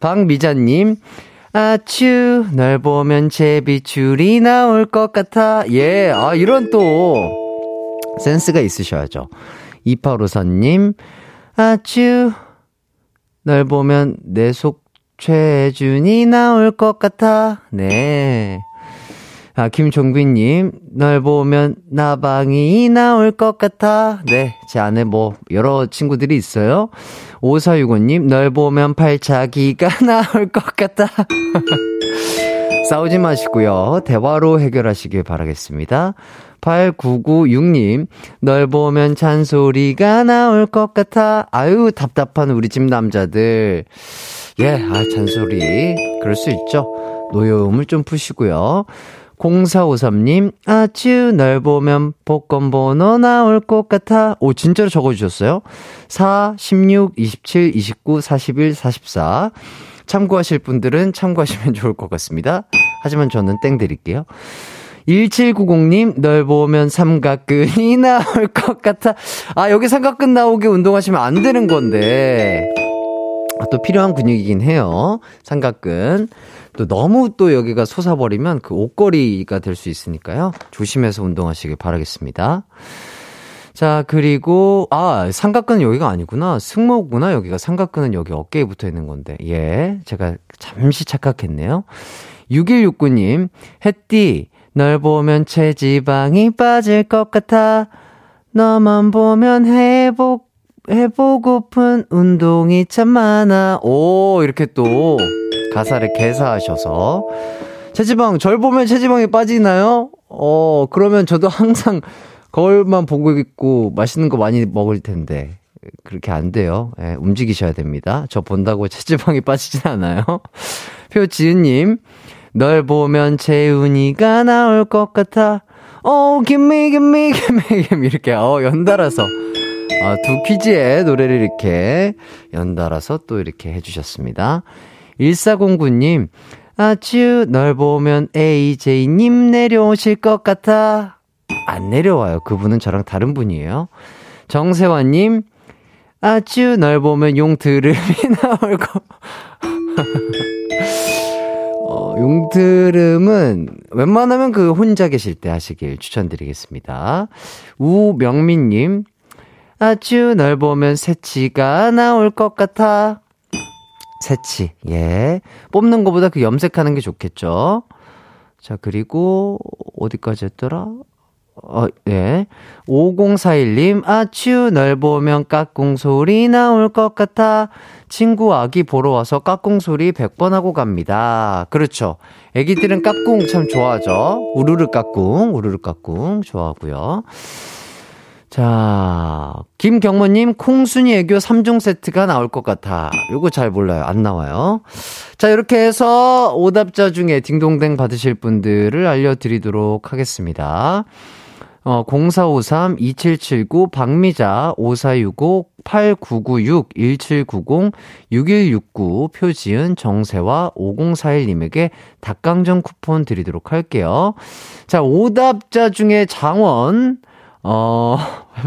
박미자님, 아츄, 널 보면 제비줄이 나올 것 같아. 예, 아, 이런 또, 센스가 있으셔야죠. 이팔오선님, 아츄, 널 보면 내 속 최준이 나올 것 같아. 네. 아, 김종빈님, 널 보면 나방이 나올 것 같아. 네, 제 안에 뭐 여러 친구들이 있어요. 오사육오님, 널 보면 팔자기가 나올 것 같아. 싸우지 마시고요. 대화로 해결하시길 바라겠습니다. 팔구구육님, 널 보면 잔소리가 나올 것 같아. 아유, 답답한 우리 집 남자들. 예, 아, 잔소리. 그럴 수 있죠. 노여움을 좀 푸시고요. 공사오삼님, 아츄, 널 보면 복권번호 나올 것 같아. 오, 진짜로 적어주셨어요? 사, 십육, 이십칠, 이십구, 사십일, 사십사. 참고하실 분들은 참고하시면 좋을 것 같습니다. 하지만 저는 땡 드릴게요. 일칠구공님, 널 보면 삼각근이 나올 것 같아. 아, 여기 삼각근 나오게 운동하시면 안 되는 건데. 아, 또 필요한 근육이긴 해요. 삼각근. 또 너무 또 여기가 솟아버리면 그 옷걸이가 될 수 있으니까요. 조심해서 운동하시길 바라겠습니다. 자, 그리고, 아, 삼각근은 여기가 아니구나. 승모구나. 여기가 삼각근은 여기 어깨에 붙어 있는 건데. 예. 제가 잠시 착각했네요. 육일육구님, 햇띠, 널 보면 체지방이 빠질 것 같아. 너만 보면 해보, 해보고픈 운동이 참 많아. 오, 이렇게 또 가사를 개사하셔서. 체지방, 절 보면 체지방이 빠지나요? 어, 그러면 저도 항상 거울만 보고 있고 맛있는 거 많이 먹을 텐데. 그렇게 안 돼요. 예, 움직이셔야 됩니다. 저 본다고 체지방이 빠지진 않아요. 표지은님, 널 보면 재훈이가 나올 것 같아. 오, 김미, 김미, 김미, 김미. 이렇게, 어, 연달아서. 아, 두 퀴즈의 노래를 이렇게 연달아서 또 이렇게 해주셨습니다. 일사공구님, 아츄, 널 보면 에이제이님 내려오실 것 같아. 안 내려와요. 그분은 저랑 다른 분이에요. 정세환님, 아츄, 널 보면 용드름이 나올 것. 어, 용드름은 웬만하면 그 혼자 계실 때 하시길 추천드리겠습니다. 우명민님, 아츄, 널 보면 새치가 나올 것 같아. 새치, 예. 뽑는 것보다 그 염색하는 게 좋겠죠. 자, 그리고 어디까지 했더라? 어, 예. 오공사일님, 아츄, 널 보면 까꿍 소리 나올 것 같아. 친구 아기 보러 와서 까꿍 소리 백 번 하고 갑니다. 그렇죠. 아기들은 까꿍 참 좋아하죠. 우르르 까꿍, 우르르 까꿍 좋아하고요. 자, 김경모님, 콩순이 애교 삼 종 세트가 나올 것 같아. 요거 잘 몰라요. 안 나와요. 자, 이렇게 해서 오답자 중에 딩동댕 받으실 분들을 알려드리도록 하겠습니다. 어, 공사오삼 이칠칠구 박미자 오사육오 팔구구육 일칠구공 육일육구 표지은 정세화 오공사일님에게 닭강정 쿠폰 드리도록 할게요. 자, 오답자 중에 장원 어,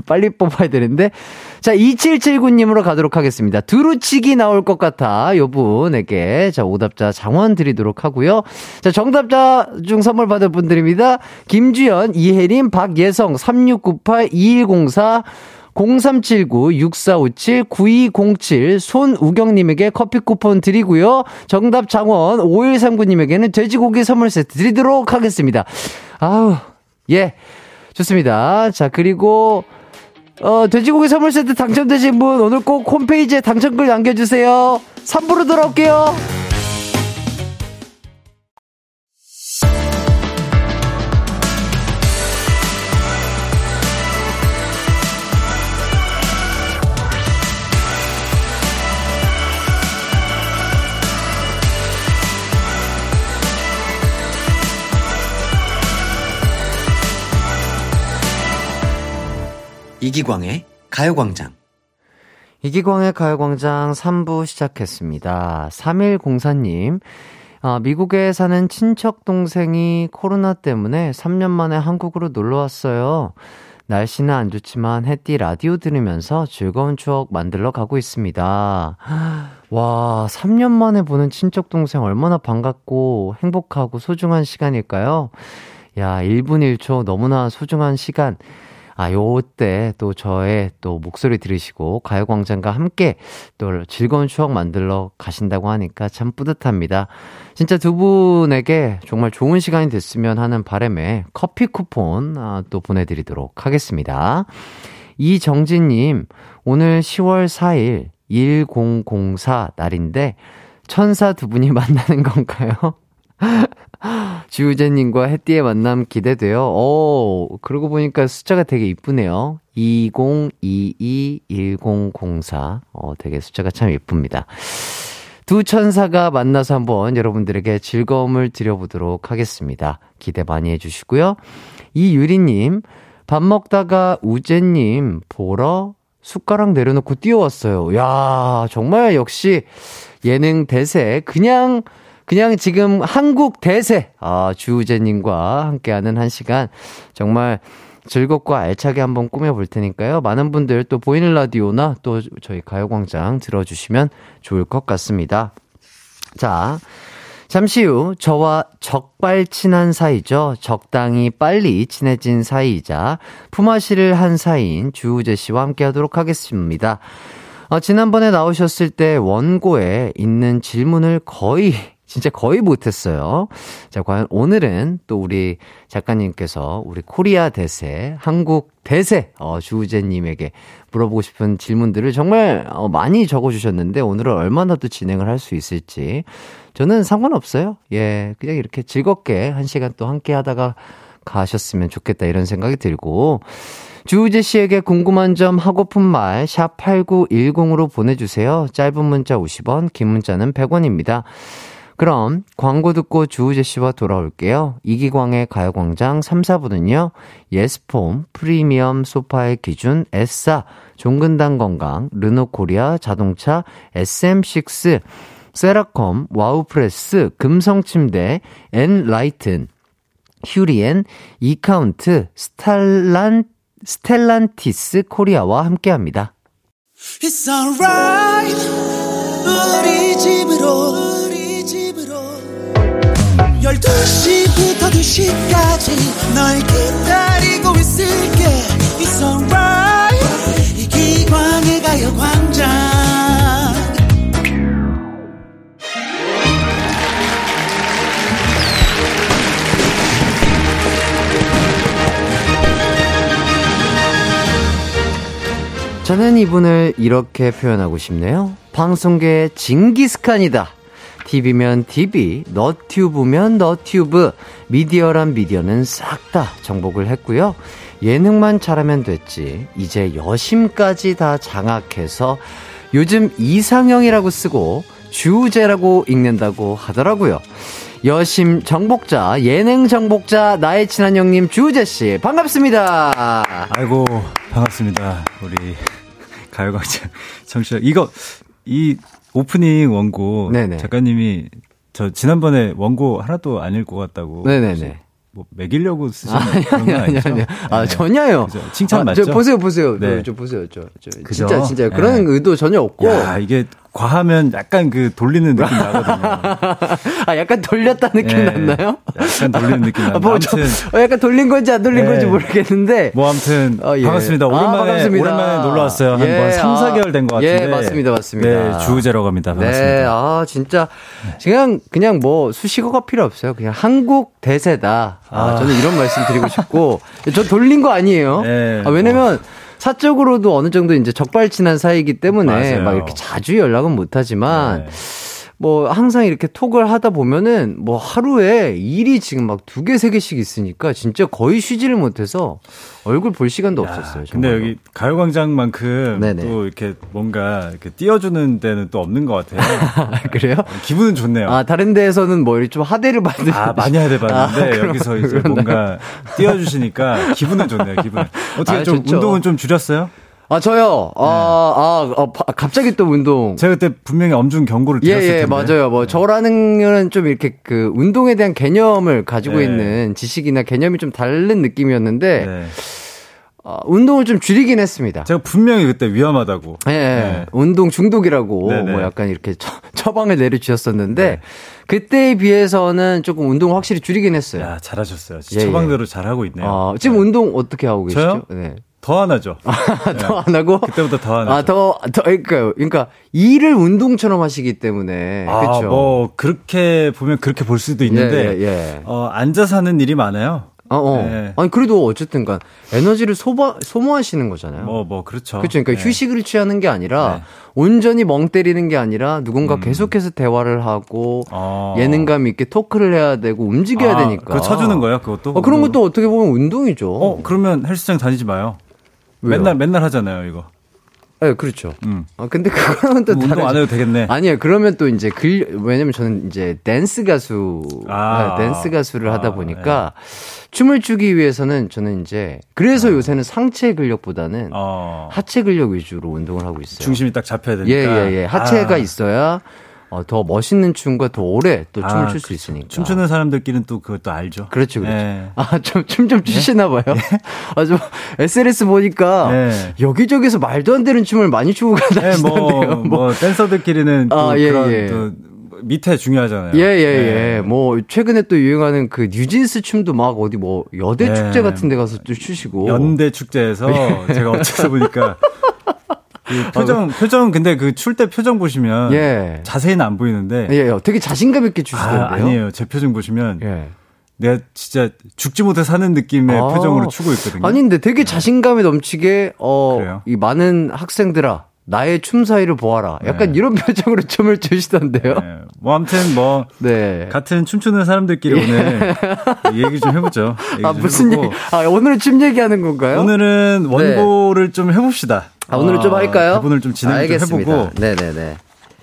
빨리 뽑아야 되는데. 자, 이칠칠구님으로 가도록 하겠습니다. 두루치기 나올 것 같아. 요 분에게. 자, 오답자 장원 드리도록 하고요. 자, 정답자 중 선물 받을 분들입니다. 김주연, 이혜림, 박예성, 삼육구팔 이일공사 공삼칠구 육사오칠 구이공칠 손우경님에게 커피 쿠폰 드리고요. 정답 장원 오일삼구님에게는 돼지고기 선물 세트 드리도록 하겠습니다. 아우, 예. 좋습니다. 자, 그리고 어, 돼지고기 선물 세트 당첨되신 분 오늘 꼭 홈페이지에 당첨글 남겨주세요. 삼 부로 돌아올게요. 이기광의 가요광장. 이기광의 가요광장 삼 부 시작했습니다. 삼일공사님, 아, 미국에 사는 친척 동생이 코로나 때문에 삼 년 만에 한국으로 놀러 왔어요. 날씨는 안 좋지만 햇띠 라디오 들으면서 즐거운 추억 만들러 가고 있습니다. 와, 삼 년 만에 보는 친척 동생 얼마나 반갑고 행복하고 소중한 시간일까요? 야, 일 분 일 초 너무나 소중한 시간. 아, 요때 또 저의 또 목소리 들으시고 가요광장과 함께 또 즐거운 추억 만들러 가신다고 하니까 참 뿌듯합니다. 진짜 두 분에게 정말 좋은 시간이 됐으면 하는 바람에 커피 쿠폰 아, 또 보내드리도록 하겠습니다. 이정진님, 오늘 시월 사일 천사 날인데 천사 두 분이 만나는 건가요? 주우재님과 햇띠의 만남 기대돼요. 오, 그러고 보니까 숫자가 되게 이쁘네요. 이공이이, 천사. 어, 되게 숫자가 참 이쁩니다. 두 천사가 만나서 한번 여러분들에게 즐거움을 드려보도록 하겠습니다. 기대 많이 해주시고요. 이유리님, 밥 먹다가 우재님 보러 숟가락 내려놓고 뛰어왔어요. 야, 정말 역시 예능 대세, 그냥 그냥 지금 한국 대세, 아, 주우재님과 함께하는 한 시간 정말 즐겁고 알차게 한번 꾸며볼 테니까요. 많은 분들 또 보이는 라디오나 또 저희 가요광장 들어주시면 좋을 것 같습니다. 자, 잠시 후 저와 적발 친한 사이죠. 적당히 빨리 친해진 사이이자 품앗이를 한 사이인 주우재 씨와 함께하도록 하겠습니다. 어, 지난번에 나오셨을 때 원고에 있는 질문을 거의 진짜 거의 못했어요. 자, 과연 오늘은 또 우리 작가님께서 우리 코리아 대세, 한국 대세, 어, 주우재님에게 물어보고 싶은 질문들을 정말 어, 많이 적어주셨는데 오늘은 얼마나 또 진행을 할 수 있을지 저는 상관없어요. 예, 그냥 이렇게 즐겁게 한 시간 또 함께 하다가 가셨으면 좋겠다 이런 생각이 들고, 주우재 씨에게 궁금한 점, 하고픈 말 샵 팔구일공으로 보내주세요. 짧은 문자 오십 원, 긴 문자는 백 원입니다. 그럼 광고 듣고 주우재 씨와 돌아올게요. 이기광의 가요광장 삼, 사 부는요. 예스폼, 프리미엄 소파의 기준, 에싸, 종근당 건강, 르노코리아, 자동차, 에스엠 식스, 세라컴, 와우프레스, 금성침대, 엔라이튼, 휴리엔, 이카운트, 스탈란, 스텔란티스 코리아와 함께합니다. It's alright, 우리 집으로 열두 시부터 두 시까지 널 기다리고 있을게. It's alright, 이기광의 가요광장. 저는 이분을 이렇게 표현하고 싶네요. 방송계의 징기스칸이다. 티비면 티비, 너튜브면 너튜브, 미디어란 미디어는 싹 다 정복을 했고요. 예능만 잘하면 됐지 이제 여심까지 다 장악해서 요즘 이상형이라고 쓰고 주우재라고 읽는다고 하더라고요. 여심 정복자, 예능 정복자, 나의 친한 형님 주우재 씨 반갑습니다. 아이고, 반갑습니다. 우리 가요광장 청취자, 이거 이 오프닝 원고, 네네, 작가님이 저 지난번에 원고 하나도 안 읽고 갔다고. 네네네. 뭐 매기려고 쓰셨나요? 아니요, 아니요, 아니요. 아, 전혀요. 그죠? 칭찬 아, 맞죠? 저 보세요, 보세요. 네. 저 보세요. 저, 저 진짜 진짜 그런, 네, 의도 전혀 없고. 야, 이게 과하면 약간 그 돌리는 느낌 나거든요. 아, 약간 돌렸다 느낌, 네, 났나요? 약간 돌리는 느낌 났나요? 아, 뭐, 어, 약간 돌린 건지 안 돌린, 네, 건지 모르겠는데. 뭐 아무튼 어, 예, 반갑습니다. 오랜만에, 아, 반갑습니다. 오랜만에 놀러 왔어요. 예, 한 삼, 사 개월 된 것 같은데. 예, 맞습니다. 맞습니다. 네, 주우재라고 합니다. 반갑습니다. 네, 아, 진짜 그냥 그냥 뭐 수식어가 필요 없어요. 그냥 한국 대세다. 아, 아. 저는 이런 말씀 드리고 싶고. 저 돌린 거 아니에요. 네, 아, 왜냐면 뭐. 사적으로도 어느 정도 이제 적발친한 사이이기 때문에, 맞아요, 막 이렇게 자주 연락은 못하지만, 네, 뭐 항상 이렇게 톡을 하다 보면은 뭐 하루에 일이 지금 막 두 개, 세 개씩 있으니까 진짜 거의 쉬지를 못해서 얼굴 볼 시간도 야, 없었어요. 정말로. 근데 여기 가요광장만큼, 네네, 또 이렇게 뭔가 이렇게 띄워주는 데는 또 없는 것 같아요. 그래요? 기분은 좋네요. 아, 다른 데에서는 뭐 좀 하대를 받는. 아, 많이 하대 받는데, 아, 여기서 이제 뭔가 띄워주시니까 기분은 좋네요. 기분. 어떻게, 아, 좀 좋죠. 운동은 좀 줄였어요? 아, 저요. 네. 아, 아, 아, 갑자기 또 운동. 제가 그때 분명히 엄중 경고를 드렸을, 예, 예, 텐데. 맞아요. 뭐, 네, 저라는 좀 이렇게 그 운동에 대한 개념을 가지고, 네, 있는 지식이나 개념이 좀 다른 느낌이었는데, 네, 어, 운동을 좀 줄이긴 했습니다. 제가 분명히 그때 위험하다고. 예, 예. 네. 운동 중독이라고, 네네, 뭐 약간 이렇게 처, 처방을 내려주셨었는데, 네, 그때에 비해서는 조금 운동을 확실히 줄이긴 했어요. 야, 잘하셨어요. 예, 처방대로, 예, 잘하고 있네요. 아, 지금, 네, 운동 어떻게 하고 계시죠? 저요? 네. 더 안 하죠. 아, 더 안 하고? 그때부터 더 안 하죠. 아, 더, 더, 그러니까요. 그러니까, 일을 운동처럼 하시기 때문에. 아, 그쵸? 뭐, 그렇게 보면 그렇게 볼 수도 있는데, 예, 예, 예. 어, 앉아서 하는 일이 많아요. 아, 어. 네. 아니, 그래도 어쨌든 간 에너지를 소바, 소모하시는 거잖아요. 뭐, 뭐, 그렇죠. 그렇죠. 그러니까, 네, 휴식을 취하는 게 아니라, 네, 온전히 멍 때리는 게 아니라 누군가 음. 계속해서 대화를 하고, 아, 예능감 있게 토크를 해야 되고 움직여야, 아, 되니까. 그거 쳐주는 거예요, 그것도? 아, 그런 것도 어떻게 보면 운동이죠. 어, 그러면 헬스장 다니지 마요. 왜요? 맨날, 맨날 하잖아요, 이거. 예, 네, 그렇죠. 음. 아, 근데 그거는 또 운동 다르죠. 안 해도 되겠네. 아니에요. 그러면 또 이제 글, 왜냐면 저는 이제 댄스 가수, 아. 네, 댄스 가수를 하다 보니까 아, 네. 춤을 추기 위해서는 저는 이제 그래서 아. 요새는 상체 근력보다는 아. 하체 근력 위주로 운동을 하고 있어요. 중심이 딱 잡혀야 되니까. 예, 예, 예. 하체가 아. 있어야 더 멋있는 춤과 더 오래 또 춤을 아, 출 수 있으니까. 춤추는 사람들끼리는 또 그것도 알죠. 그렇죠, 그렇죠. 네. 아, 좀 춤 좀 추시나 봐요. 네? 아, 좀 에스엔에스 보니까 네. 여기저기서 말도 안 되는 춤을 많이 추고 가시던데요. 네, 뭐, 뭐 댄서들끼리는 또 아, 예, 그런 예. 또 밑에 중요하잖아요. 예, 예, 예. 예. 뭐 최근에 또 유행하는 그 뉴진스 춤도 막 어디 뭐 여대 예. 축제 같은 데 가서 또 추시고. 연대 축제에서 예. 제가 어째서 보니까 그 표정, 표정, 근데 그 출 때 표정 보시면. 예. 자세히는 안 보이는데. 예, 되게 자신감 있게 추시던데요. 아, 아니에요. 제 표정 보시면. 예. 내가 진짜 죽지 못해 사는 느낌의 아, 표정으로 추고 있거든요. 아닌데 되게 자신감이 넘치게, 어, 그래요? 이 많은 학생들아, 나의 춤 사이를 보아라. 약간 네. 이런 표정으로 춤을 추시던데요. 네. 뭐, 아무튼 뭐. 네. 같은 춤추는 사람들끼리 예. 오늘 얘기 좀 해보죠. 얘기 아, 좀 무슨 얘기? 아, 오늘은 춤 얘기하는 건가요? 오늘은 원고를 네. 좀 해봅시다. 아, 오늘은 어, 좀 할까요? 대본을 좀 진행 좀 해보고. 네네네.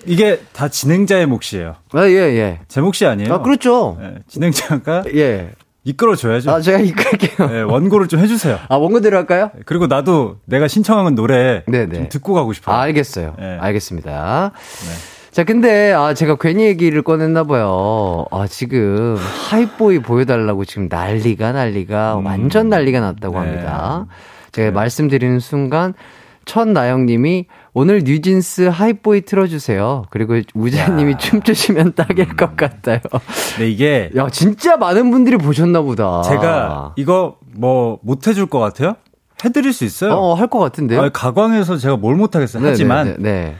이게 다 진행자의 몫이에요. 아, 예, 예. 제 몫이 아니에요. 아, 그렇죠. 네, 진행자가. 예. 이끌어줘야죠. 아, 제가 이끌게요. 네, 원고를 좀 해주세요. 아, 원고대로 할까요? 그리고 나도 내가 신청한 노래 네네. 좀 듣고 가고 싶어요. 아, 알겠어요. 네. 알겠습니다. 네. 자, 근데, 아, 제가 괜히 얘기를 꺼냈나봐요. 아, 지금 하이보이 보여달라고 지금 난리가 난리가, 음. 완전 난리가 났다고 네. 합니다. 제가 네. 말씀드리는 순간, 천나영님이 오늘 뉴진스 하이보이 틀어주세요. 그리고 우재님이 춤추시면 딱일 음. 것 같아요. 네, 이게. 야, 진짜 많은 분들이 보셨나 보다. 제가 이거 뭐 못해줄 것 같아요? 해드릴 수 있어요? 어, 할 것 같은데요? 아니, 가광에서 제가 뭘 못하겠어요. 네네, 하지만. 네네, 네네.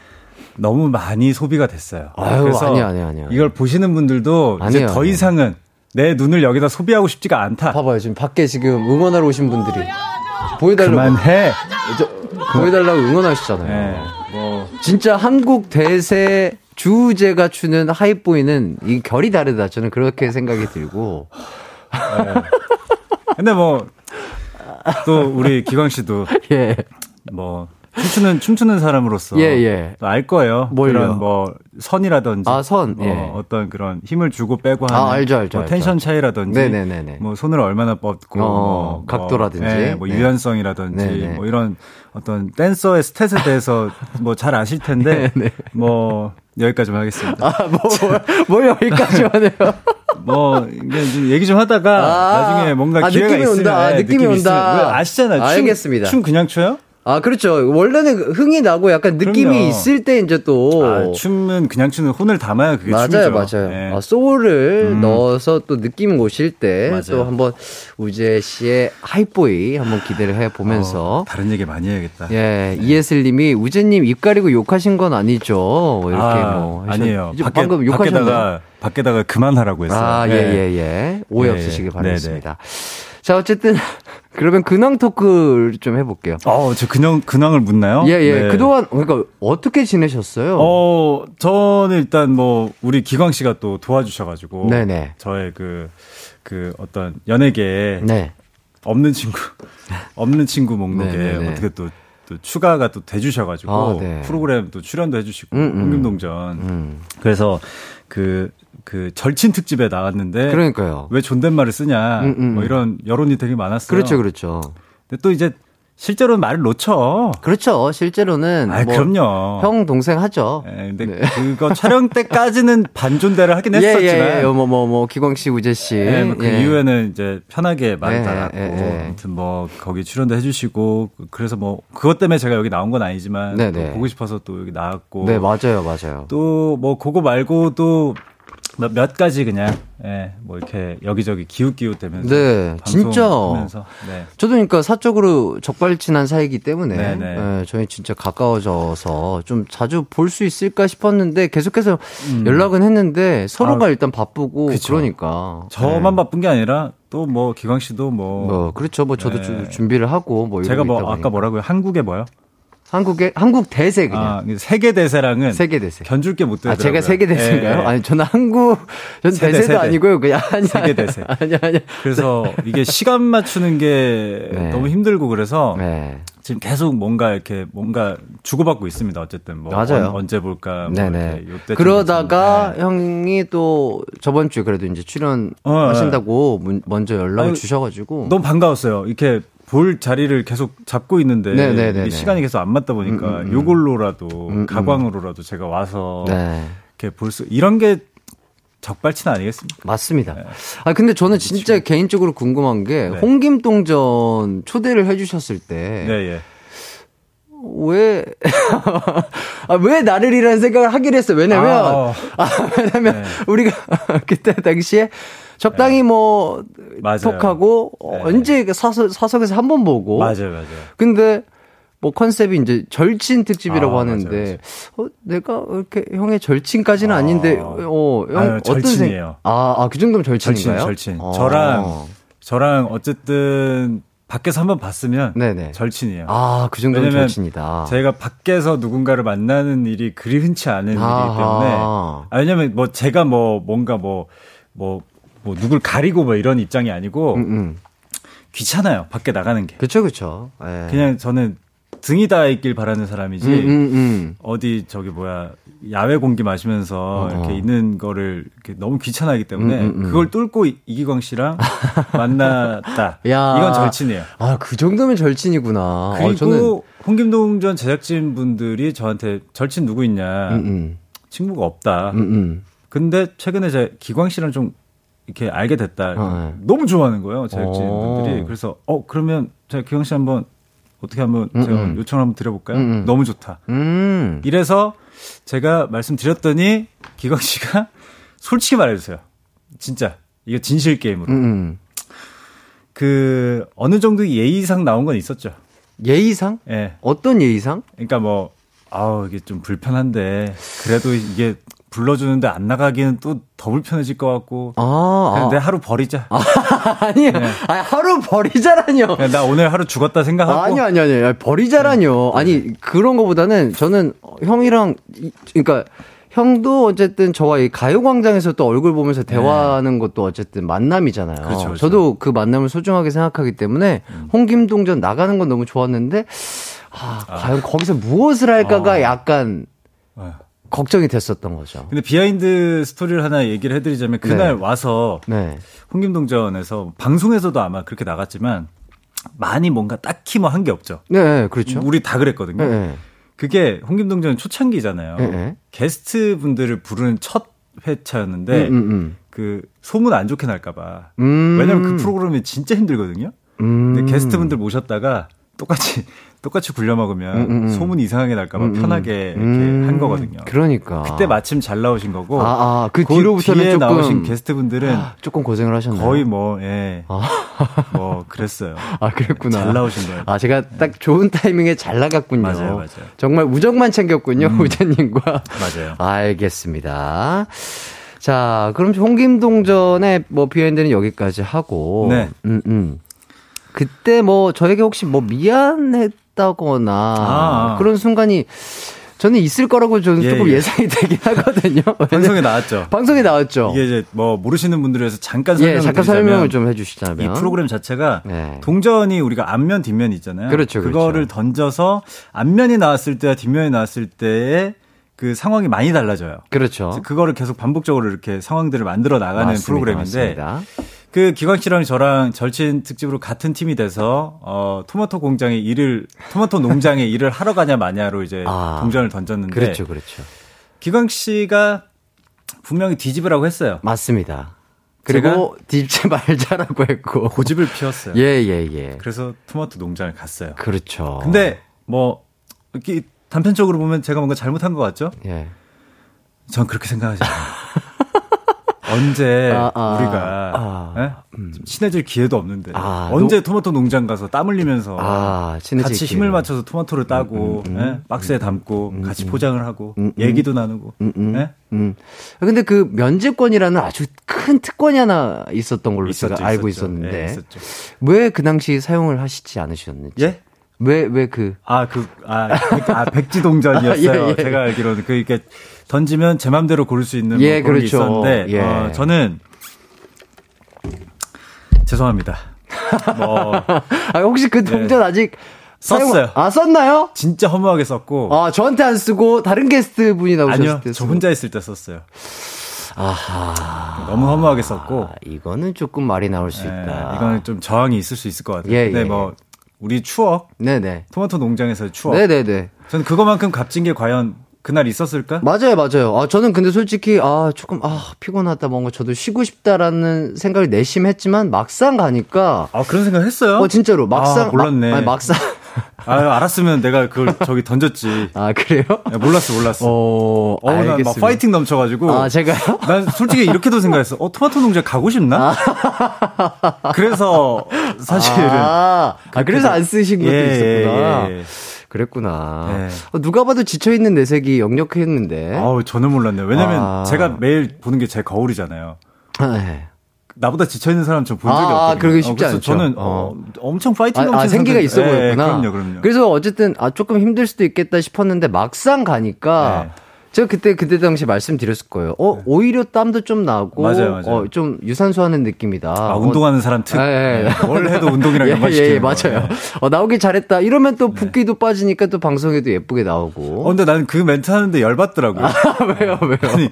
너무 많이 소비가 됐어요. 아유, 그래서 아니야, 아니야, 아니야. 이걸 보시는 분들도 아니야, 이제 더 아니야. 이상은 내 눈을 여기다 소비하고 싶지가 않다. 봐봐요. 지금 밖에 지금 응원하러 오신 분들이. 보여달라고. 그만해. 저, 보여달라고 응원하시잖아요. 네, 뭐. 진짜 한국 대세 주우재가 추는 하이보이는 이 결이 다르다. 저는 그렇게 생각이 들고. 네. 근데 뭐, 또 우리 기광 씨도. 예. 뭐, 춤추는, 춤추는 사람으로서. 예, 예. 또 알 거예요. 뭘요? 그런 뭐, 선이라든지. 아, 선. 뭐 예. 어떤 그런 힘을 주고 빼고 하는. 아, 알죠, 알죠. 뭐 텐션 알죠. 차이라든지. 네네네. 뭐, 손을 얼마나 뻗고. 어, 뭐, 각도라든지. 뭐, 네, 뭐 네. 유연성이라든지. 네네. 뭐 이런. 어떤 댄서의 스탯에 대해서 뭐 잘 아실 텐데 네, 네. 뭐 여기까지만 하겠습니다. 아, 뭐, 뭐, 뭐 여기까지만 해요. 뭐 얘기 좀 하다가 아, 나중에 뭔가 아, 기회가 있으면 느낌이 온다. 네, 느낌이, 느낌이 온다. 아시잖아요. 아, 춤, 알겠습니다. 춤 그냥 춰요? 아, 그렇죠. 원래는 흥이 나고 약간 느낌이 그럼요. 있을 때 이제 또. 아, 춤은 그냥 추는 혼을 담아야 그게 맞아요, 춤이죠. 맞아요, 맞아요. 네. 아, 소울을 음. 넣어서 또 느낌 오실 때 또 한번 우재 씨의 하이보이 한번 기대를 해보면서. 어, 다른 얘기 많이 해야겠다. 예. 네. 이예슬 님이 우재님 입 가리고 욕하신 건 아니죠. 이렇게 아, 뭐. 아니에요. 밖에, 방금 욕하셨다가 밖에다가 그만하라고 했어요. 아, 예, 예, 예. 오해 예, 없으시길 바라겠습니다. 자, 어쨌든 그러면 근황 토크를 좀 해볼게요. 어, 저 근황 근황을 묻나요? 예, 예. 네. 그동안 그러니까 어떻게 지내셨어요? 어, 저는 일단 뭐 우리 기광 씨가 또 도와주셔가지고, 네네. 저의 그, 그 어떤 연예계에 네. 없는 친구, 없는 친구 목록에 네네네. 어떻게 또, 또 추가가 또 돼주셔가지고 아, 네. 프로그램 또 출연도 해주시고 음, 음. 홍김동전. 음. 그래서 그. 그 절친 특집에 나왔는데 그러니까요. 왜 존댓말을 쓰냐 음, 음. 뭐 이런 여론이 되게 많았어요. 그렇죠, 그렇죠. 근데 또 이제 실제로는 말을 놓쳐. 그렇죠. 실제로는 아, 뭐 그럼요. 형 동생 하죠. 네, 근데 네. 그거 촬영 때까지는 반존대를 하긴 했었지만 예, 예, 뭐 뭐 뭐 기광 씨, 우재 씨. 네, 뭐 그 예. 이후에는 이제 편하게 말을 예, 달았고 예, 예. 아무튼 뭐 거기 출연도 해주시고 그래서 뭐 그것 때문에 제가 여기 나온 건 아니지만 네, 네. 보고 싶어서 또 여기 나왔고. 네, 맞아요, 맞아요. 또 뭐 그거 말고도 몇 가지 그냥 예, 뭐 이렇게 여기저기 기웃기웃대면서 네, 진짜 네. 저도 그러니까 사적으로 적발친한 사이이기 때문에 예, 저희 진짜 가까워져서 좀 자주 볼 수 있을까 싶었는데 계속해서 음. 연락은 했는데 서로가 아, 일단 바쁘고 그쵸. 그러니까 저만 네. 바쁜 게 아니라 또 뭐 기광 씨도 뭐, 뭐 그렇죠 뭐 저도 네. 준비를 하고 뭐 제가 뭐 아까 뭐라고요 한국에 뭐요? 한국의 한국 대세 그냥. 아, 세계 대세랑은 세계 대세. 견줄 게 못 되더라고요. 아, 제가 세계 대세인가요? 예, 예. 아니, 저는 한국 전 세대, 대세도 세대. 아니고요. 그냥 아니, 세계 대세. 아니, 아니. 그래서 네. 이게 시간 맞추는 게 네. 너무 힘들고 그래서 네. 지금 계속 뭔가 이렇게 뭔가 주고받고 있습니다. 어쨌든 뭐 맞아요. 언, 언제 볼까. 뭐 네네. 그러다가 네. 형이 또 저번 주에 그래도 이제 출연하신다고 어, 네. 먼저 연락을 아니, 주셔가지고 너무 반가웠어요. 이렇게. 볼 자리를 계속 잡고 있는데 시간이 계속 안 맞다 보니까 음, 음, 요걸로라도 음, 가방으로라도 음. 제가 와서 네. 이렇게 볼 수 이런 게 적발치는 아니겠습니까? 맞습니다. 네. 아 근데 저는 진짜 그치. 개인적으로 궁금한 게 네. 홍김동전 초대를 해주셨을 때 네, 예. 왜, 아, 왜 나를 이라는 생각을 하긴 했어요. 왜냐면, 아, 어. 아, 왜냐면, 네. 우리가 그때 당시에 적당히 네. 뭐, 맞아요. 톡하고, 네. 언제 사석, 사석에서 한 번 보고. 맞아요, 맞아요. 근데, 뭐 컨셉이 이제 절친 특집이라고 아, 하는데, 맞아요, 맞아요. 어, 내가 이렇게 형의 절친까지는 아. 아닌데, 어, 형, 아유, 어떤 절친이에요. 생... 아, 아, 그 정도면 절친인가요? 절친, 절친. 아. 저랑, 저랑 어쨌든, 밖에서 한번 봤으면 네네. 절친이에요. 아, 그 정도는 절친이다. 제가 밖에서 누군가를 만나는 일이 그리 흔치 않은 아하. 일이기 때문에 아, 왜냐면 뭐 제가 뭐 뭔가 뭐뭐뭐 뭐, 뭐 누굴 가리고 뭐 이런 입장이 아니고 음, 음. 귀찮아요. 밖에 나가는 게. 그렇죠, 그렇죠. 그냥 저는 등이 닿아 있길 바라는 사람이지 음, 음, 음. 어디 저기 뭐야 야외 공기 마시면서 어. 이렇게 있는 거를 이렇게 너무 귀찮아하기 때문에 음, 음, 음. 그걸 뚫고 이기광 씨랑 만났다. 야. 이건 절친이에요. 아, 그 정도면 절친이구나. 그리고 아, 저는... 홍김동전 제작진 분들이 저한테 절친 누구 있냐 음, 음. 친구가 없다. 음, 음. 근데 최근에 제가 기광 씨랑 좀 이렇게 알게 됐다. 어, 네. 너무 좋아하는 거예요 제작진 오. 분들이. 그래서 어 그러면 제가 기광 씨 한번 어떻게 한번 음, 제가 음. 요청을 한번 드려볼까요? 음. 너무 좋다. 음. 이래서 제가 말씀드렸더니 기광 씨가 솔직히 말해주세요. 진짜 이거 진실 게임으로. 음. 그 어느 정도 예의상 나온 건 있었죠. 예의상? 예. 네. 어떤 예의상? 그러니까 뭐 아우 이게 좀 불편한데 그래도 이게 불러주는데 안 나가기는 또 더 불편해질 것 같고. 아, 그냥 아. 내 하루 버리자. 아, 아니요. 네. 아니, 하루 버리자라뇨. 나 오늘 하루 죽었다 생각하고. 아, 아니요, 아니요, 아니요. 버리자라뇨. 네. 아니, 그런 거보다는 저는 형이랑, 그러니까 형도 어쨌든 저와 이 가요광장에서 또 얼굴 보면서 대화하는 네. 것도 어쨌든 만남이잖아요. 그렇죠, 그렇죠. 저도 그 만남을 소중하게 생각하기 때문에 음. 홍김동전 나가는 건 너무 좋았는데, 아, 아. 과연 거기서 무엇을 할까가 아. 약간. 아. 걱정이 됐었던 거죠. 근데 비하인드 스토리를 하나 얘기를 해드리자면 그날 네. 와서 네. 홍김동전에서 방송에서도 아마 그렇게 나갔지만 많이 뭔가 딱히 뭐 한 게 없죠. 네, 그렇죠. 우리 다 그랬거든요. 네. 그게 홍김동전 초창기잖아요. 네. 게스트 분들을 부르는 첫 회차였는데 음, 음, 음. 그 소문 안 좋게 날까봐. 음. 왜냐면 그 프로그램이 진짜 힘들거든요. 음. 근데 게스트 분들 모셨다가 똑같이 똑같이 굴려 먹으면 음, 음, 음. 소문이 이상하게 날까봐 음, 편하게 음, 이렇게 한 거거든요. 그러니까 그때 마침 잘 나오신 거고 아, 아, 그, 그 뒤로부터는 조금 나오신 게스트분들은 조금 고생을 하셨나요? 거의 뭐, 예, 아. 뭐 그랬어요. 아 그랬구나. 잘 나오신 거예요. 아 제가 딱 좋은 타이밍에 잘 나갔군요. 맞아요, 맞아요. 정말 우정만 챙겼군요, 음. 우재님과. 맞아요. 알겠습니다. 자, 그럼 홍김동전의 뭐 비하인드는 여기까지 하고. 네. 음, 음. 그때 뭐 저에게 혹시 뭐 미안했 다거나 아, 그런 순간이 저는 있을 거라고 저는 예, 조금 예. 예상이 되긴 하거든요. 방송에 나왔죠. 방송에 나왔죠. 이게 이제 뭐 모르시는 분들을 위해서 잠깐 설명을 예, 잠깐 드리자면, 설명을 좀 해주시자면 이 프로그램 자체가 예. 동전이 우리가 앞면 뒷면이 있잖아요. 그렇죠. 그거를 그렇죠. 던져서 앞면이 나왔을 때와 뒷면이 나왔을 때의 그 상황이 많이 달라져요. 그렇죠. 그거를 계속 반복적으로 이렇게 상황들을 만들어 나가는 맞습니다, 프로그램인데. 맞습니다. 그 기광 씨랑 저랑 절친 특집으로 같은 팀이 돼서 어 토마토 공장에 일을 토마토 농장에 일을 하러 가냐 마냐로 이제 아, 동전을 던졌는데 그렇죠, 그렇죠. 기광 씨가 분명히 뒤집으라고 했어요. 맞습니다. 그리고 뒤집지 말자라고 했고 고집을 피웠어요. 예예예. 예, 예. 그래서 토마토 농장을 갔어요. 그렇죠. 근데 뭐 이렇게 단편적으로 보면 제가 뭔가 잘못한 것 같죠? 예. 전 그렇게 생각하지 않아요. 언제 아, 아, 우리가 아, 네? 음. 친해질 기회도 없는데 아, 언제 노... 토마토 농장 가서 땀 흘리면서 아, 같이 힘을 맞춰서 토마토를 따고 음, 음, 네? 박스에 음, 담고 음, 같이 포장을 하고 음, 얘기도 나누고 음, 음, 네? 음. 근데 그 면제권이라는 아주 큰 특권이 하나 있었던 걸로 있었죠, 제가 알고 있었죠. 있었는데 네, 왜 그 당시 사용을 하시지 않으셨는지 예? 왜, 왜 그. 아, 그, 아, 백, 아 백지동전이었어요. 아, 예, 예. 제가 알기로는. 그, 이렇게 던지면 제 맘대로 고를 수 있는. 예, 뭐 그런 그렇죠. 게 있었는데, 예. 어, 저는, 죄송합니다. 뭐, 아, 혹시 그 동전 네. 아직. 썼어요. 사용... 아, 썼나요? 진짜 허무하게 썼고. 아, 저한테 안 쓰고, 다른 게스트 분이 나오셨을 아니요, 때. 아니요, 저 혼자 있을 때 썼어요. 아하. 너무 허무하게 썼고. 아, 이거는 조금 말이 나올 수 네, 있다. 이거는 좀 저항이 있을 수 있을 것 같아요. 예, 근데 예. 뭐, 우리 추억. 네네. 토마토 농장에서의 추억. 네네네. 저는 그거만큼 값진 게 과연 그날 있었을까? 맞아요, 맞아요. 아, 저는 근데 솔직히, 아, 조금, 아, 피곤하다, 뭔가 저도 쉬고 싶다라는 생각을 내심했지만, 막상 가니까. 아, 그런 생각 했어요? 어, 진짜로. 막상. 아, 몰랐네. 마, 아니, 막상. 아, 알았으면 내가 그걸 저기 던졌지. 아, 그래요? 야, 몰랐어, 몰랐어. 어, 어, 난 막 파이팅 넘쳐가지고. 아, 제가요? 난 솔직히 이렇게도 생각했어. 어, 토마토 농장 가고 싶나? 아. 그래서, 사실은. 아, 아 그래서 안 쓰신 것도 예, 있었구나. 예, 예, 예. 그랬구나. 예. 누가 봐도 지쳐있는 내색이 역력했는데. 아우, 저는 몰랐네요. 왜냐면 아. 제가 매일 보는 게 제 거울이잖아요. 아, 예. 나보다 지쳐있는 사람 전 본 적이 없거든요. 아, 그러기 쉽지 어, 않죠. 저는 어, 엄청 파이팅 넘치는 아, 아, 생기가 있어 보였구나. 예, 그럼요, 그럼요. 그래서 어쨌든 아 조금 힘들 수도 있겠다 싶었는데 막상 가니까 예. 제가 그때 그때 당시 말씀드렸을 거예요. 어, 예. 오히려 땀도 좀 나고 맞아요, 맞아요. 어, 좀 유산소하는 느낌이다. 아, 운동하는 사람 특. 예, 예. 예. 뭘 해도 운동이랑 연관시키는 예, 예, 예, 맞아요. 예. 어, 나오길 잘했다. 이러면 또 붓기도 예. 빠지니까 또 방송에도 예쁘게 나오고. 어, 근데 나는 그 멘트 하는데 열받더라고요. 아, 왜요, 왜요? 아니,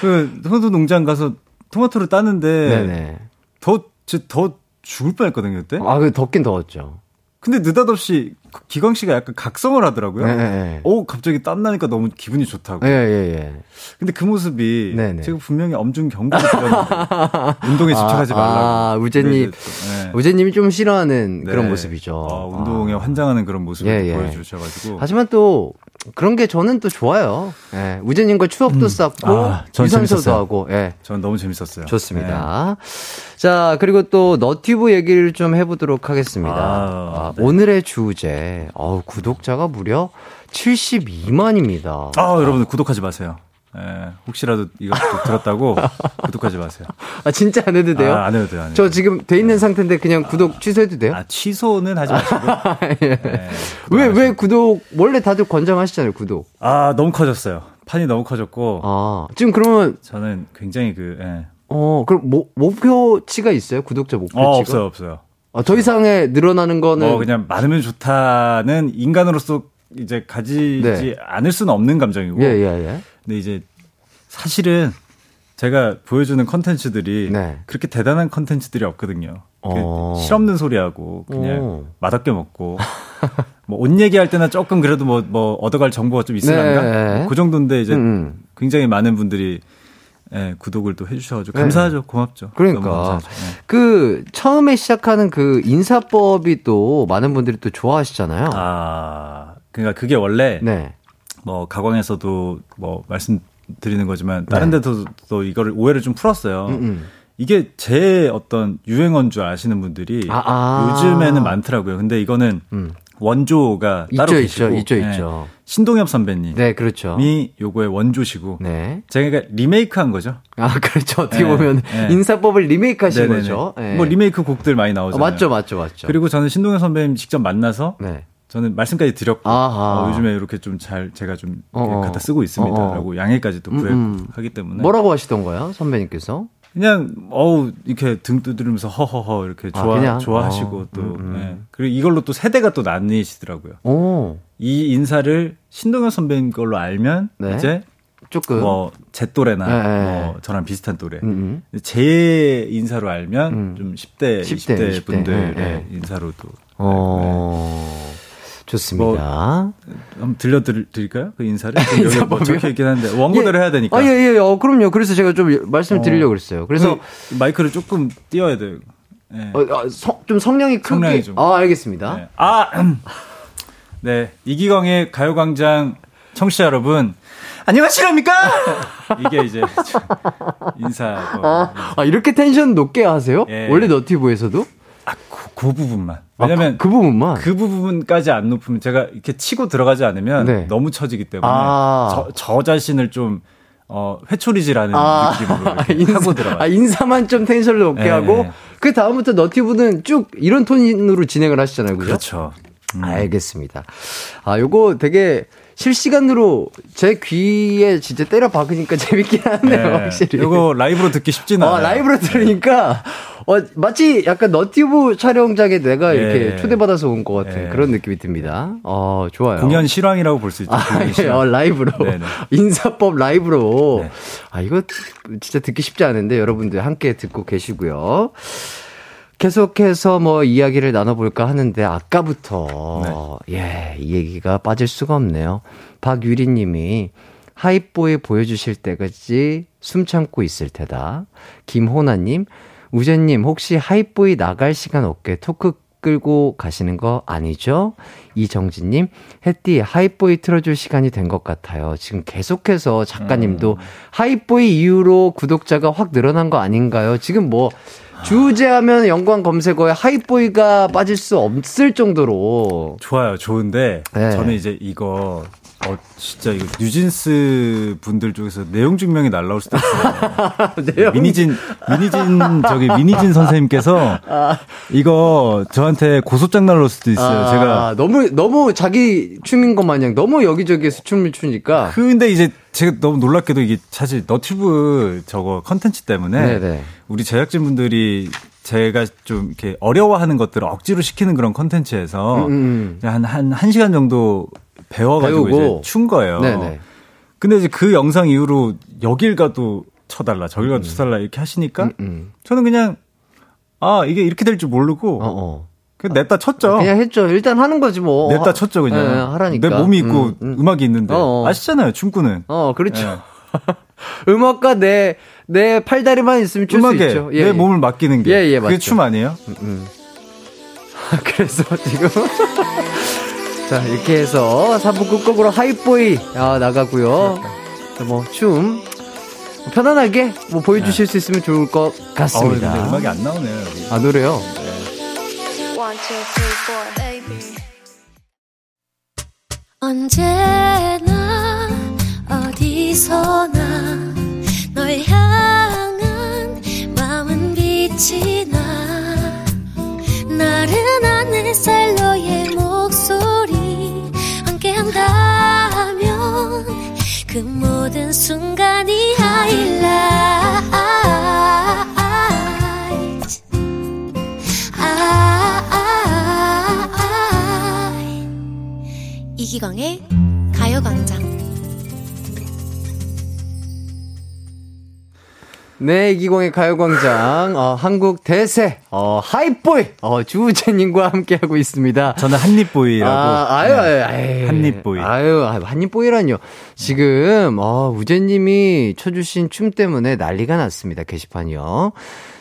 그 선수 농장 가서 토마토를 따는데 더, 더 죽을 뻔했거든요 그때. 아, 그 덥긴 더웠죠. 근데 느닷없이 기광 씨가 약간 각성을 하더라고요. 네네. 오, 갑자기 땀 나니까 너무 기분이 좋다고. 예예예. 근데 그 모습이 네네. 제가 분명히 엄중 경고를 드렸는데 운동에 집착하지 아, 말라고. 아, 우재님, 네. 우재님이 좀 싫어하는 네. 그런 모습이죠. 아, 운동에 아. 환장하는 그런 모습을 예예. 보여주셔가지고. 하지만 또. 그런 게 저는 또 좋아요. 예. 우재님과 추억도 음. 쌓고, 아, 유산소도 하고, 예. 저는 너무 재밌었어요. 좋습니다. 네. 자, 그리고 또 너튜브 얘기를 좀 해보도록 하겠습니다. 아, 아, 네. 오늘의 주우재. 어우, 구독자가 무려 칠십이만입니다. 아, 여러분 구독하지 마세요. 예, 혹시라도 이거 들었다고 구독하지 마세요. 아, 진짜 안 해도 돼요? 아, 안 해도 돼요. 안 해도 저 지금 돼 있는 네. 상태인데 그냥 구독 아, 취소해도 돼요? 아, 취소는 하지 마시고. 예. 네, 왜, 왜 구독, 원래 다들 권장하시잖아요, 구독. 아, 너무 커졌어요. 판이 너무 커졌고. 아, 지금 그러면. 저는 굉장히 그, 예. 어, 그럼 모, 목표치가 있어요? 구독자 목표치가? 어, 없어요, 없어요. 아, 더 이상의 늘어나는 거는. 어, 그냥 많으면 좋다는 인간으로서 이제 가지지 네. 않을 수는 없는 감정이고. 예, 예, 예. 근데 이제 사실은 제가 보여주는 컨텐츠들이 네. 그렇게 대단한 컨텐츠들이 없거든요. 어. 실없는 소리하고 그냥 오. 맛없게 먹고 뭐 옷 얘기할 때나 조금 그래도 뭐, 뭐 얻어갈 정보가 좀 있으란가? 네. 그 정도인데 이제 음. 굉장히 많은 분들이 예, 구독을 또 해주셔가지고 감사하죠. 네. 고맙죠. 그러니까 감사하죠. 네. 그 처음에 시작하는 그 인사법이 또 많은 분들이 또 좋아하시잖아요. 아, 그러니까 그게 원래. 네. 뭐 가광에서도 뭐 말씀드리는 거지만 다른 네. 데서도 이거를 오해를 좀 풀었어요. 음음. 이게 제 어떤 유행어인 줄 아시는 분들이 아, 아. 요즘에는 많더라고요. 근데 이거는 음. 원조가 따로 있죠, 계시고 있죠, 있죠, 네. 있죠. 신동엽 선배님, 네, 그렇죠. 이 요거의 원조시고, 네, 제가 리메이크한 거죠. 아, 그렇죠. 어떻게 네. 보면 네. 인사법을 리메이크하신 네네네. 거죠. 네. 뭐 리메이크 곡들 많이 나오잖아요. 어, 맞죠, 맞죠, 맞죠. 그리고 저는 신동엽 선배님 직접 만나서. 네. 저는 말씀까지 드렸고 어, 요즘에 이렇게 좀 잘 제가 좀 어어. 갖다 쓰고 있습니다라고 양해까지 또 구하기 때문에 뭐라고 하시던 거야 선배님께서? 그냥 어우 이렇게 등 두드리면서 허허허 이렇게 좋아 아, 좋아하시고 어, 또 네. 그리고 이걸로 또 세대가 또 나뉘시더라고요. 오. 이 인사를 신동엽 선배님 걸로 알면 네. 이제 조금 뭐 제 또래나 네. 뭐 저랑 비슷한 또래 음음. 제 인사로 알면 음. 좀 십 대, 이십 대, 이십 대, 이십 대 분들의 네. 인사로도 어. 네. 좋습니다. 뭐, 한번 들려드릴까요? 그 인사를? 인사법이요? 뭐 적혀 있긴 한데 원고대로 예. 해야 되니까. 아, 예, 예, 어, 그럼요. 그래서 제가 좀 말씀을 드리려고 그랬어요. 그래서 그, 마이크를 조금 띄워야 돼요. 예. 어, 아, 성, 좀 성량이 크게. 성량이 좀. 아, 알겠습니다. 네. 아, 네. 이기광의 가요광장 청취자 여러분. 안녕하십니까? 이게 이제 인사. 뭐. 아, 이렇게 텐션 높게 하세요? 예. 원래 너티브에서도? 아, 그, 그 부분만. 왜냐면. 아, 그, 그 부분만? 그 부분까지 안 높으면 제가 이렇게 치고 들어가지 않으면 네. 너무 처지기 때문에. 아. 저, 저 자신을 좀, 어, 회초리질하는 아. 느낌으로 인사, 하고 들어가요. 아, 인사만 좀 텐션을 높게 네. 하고, 그 다음부터 너티브는 쭉 이런 톤으로 진행을 하시잖아요. 그죠? 그렇죠. 음. 알겠습니다. 아, 요거 되게 실시간으로 제 귀에 진짜 때려 박으니까 재밌긴 하네요. 네. 확실히. 요거 라이브로 듣기 쉽지는 않아요. 아, 라이브로 들으니까 어, 마치 약간 너튜브 촬영장에 내가 이렇게 예. 초대받아서 온 것 같은 예. 그런 느낌이 듭니다. 어, 좋아요. 공연 실황이라고 볼 수 있죠. 아, 예. 어, 라이브로. 네네. 인사법 라이브로. 네. 아, 이거 진짜 듣기 쉽지 않은데 여러분들 함께 듣고 계시고요. 계속해서 뭐 이야기를 나눠볼까 하는데 아까부터 네. 예, 이 얘기가 빠질 수가 없네요. 박유리 님이 하이보이 보여주실 때까지 숨 참고 있을 테다. 김호나 님. 우재님 혹시 하이보이 나갈 시간 없게 토크 끌고 가시는 거 아니죠? 이정진님 햇띠 하이보이 틀어줄 시간이 된 것 같아요. 지금 계속해서 작가님도 음. 하이보이 이후로 구독자가 확 늘어난 거 아닌가요? 지금 뭐 주우재하면 연관 검색어에 하이보이가 빠질 수 없을 정도로 좋아요. 좋은데 네. 저는 이제 이거 어, 진짜, 이거, 뉴진스 분들 쪽에서 내용 증명이 날라올 수도 있어요. 미니진, 미니진, 저기, 미니진 선생님께서 아. 이거 저한테 고소장 날라올 수도 있어요. 아. 제가. 너무, 너무 자기 춤인 것 마냥 너무 여기저기에서 춤을 추니까. 근데 이제 제가 너무 놀랍게도 이게 사실 너튜브 저거 컨텐츠 때문에 네네. 우리 제작진분들이 제가 좀 이렇게 어려워하는 것들을 억지로 시키는 그런 컨텐츠에서 음, 음. 한, 한, 한 시간 정도 배워가지고 배우고. 이제 춘 거예요. 네네. 근데 이제 그 영상 이후로 여길 가도 쳐달라, 저길 가도 음. 쳐달라 이렇게 하시니까 음, 음. 저는 그냥 아 이게 이렇게 될 줄 모르고 어, 어. 그냥 냈다 쳤죠. 그냥 했죠. 일단 하는 거지 뭐. 냈다 쳤죠 그냥. 네, 하라니까. 내 몸이 있고 음, 음. 음악이 있는데 어, 어. 아시잖아요 춤꾼은. 어 그렇죠. 네. 음악과 내 내 팔다리만 있으면 출 수 있죠. 예, 내 예. 몸을 맡기는 게 예, 예, 그게 맞죠. 춤 아니에요? 음, 음. 그래서 지금. 자, 이렇게 해서 삼 부 끝곡으로 하이보이 아, 나가고요. 뭐 춤 편안하게 뭐 보여주실 네. 수 있으면 좋을 것 같습니다. 어, 근데 음악이 안 나오네요. 여기. 아 노래요? 네. 언제나 어디서나 널 향한 마음은 빛이 나 나른한 햇살 너의 목소리 함께한다면 그 모든 순간이 하이라이트 이기광의 가요광장 네, 이기광의 가요광장, 어, 한국 대세, 어, 하이보이, 어, 주우재님과 함께하고 있습니다. 저는 한입보이라고. 아, 아유, 아유, 아유. 한입보이. 아유, 아유, 한입보이라뇨. 지금, 어, 우재님이 쳐주신 춤 때문에 난리가 났습니다. 게시판이요.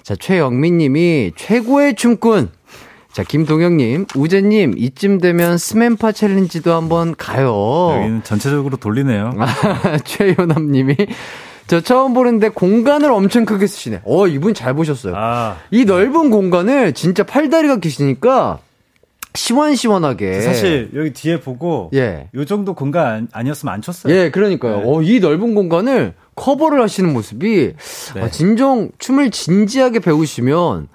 자, 최영민님이 최고의 춤꾼. 자, 김동영님, 우재님, 이쯤 되면 스맨파 챌린지도 한번 가요. 여기는 전체적으로 돌리네요. 아, 최요남님이. 저 처음 보는데 공간을 엄청 크게 쓰시네. 어, 이분 잘 보셨어요. 아. 이 넓은 공간을 진짜 팔다리가 계시니까 시원시원하게. 사실 여기 뒤에 보고 예. 요 정도 공간 아니었으면 안 쳤어요. 예, 그러니까요. 네. 어, 이 넓은 공간을 커버를 하시는 모습이 네. 아, 진정 춤을 진지하게 배우시면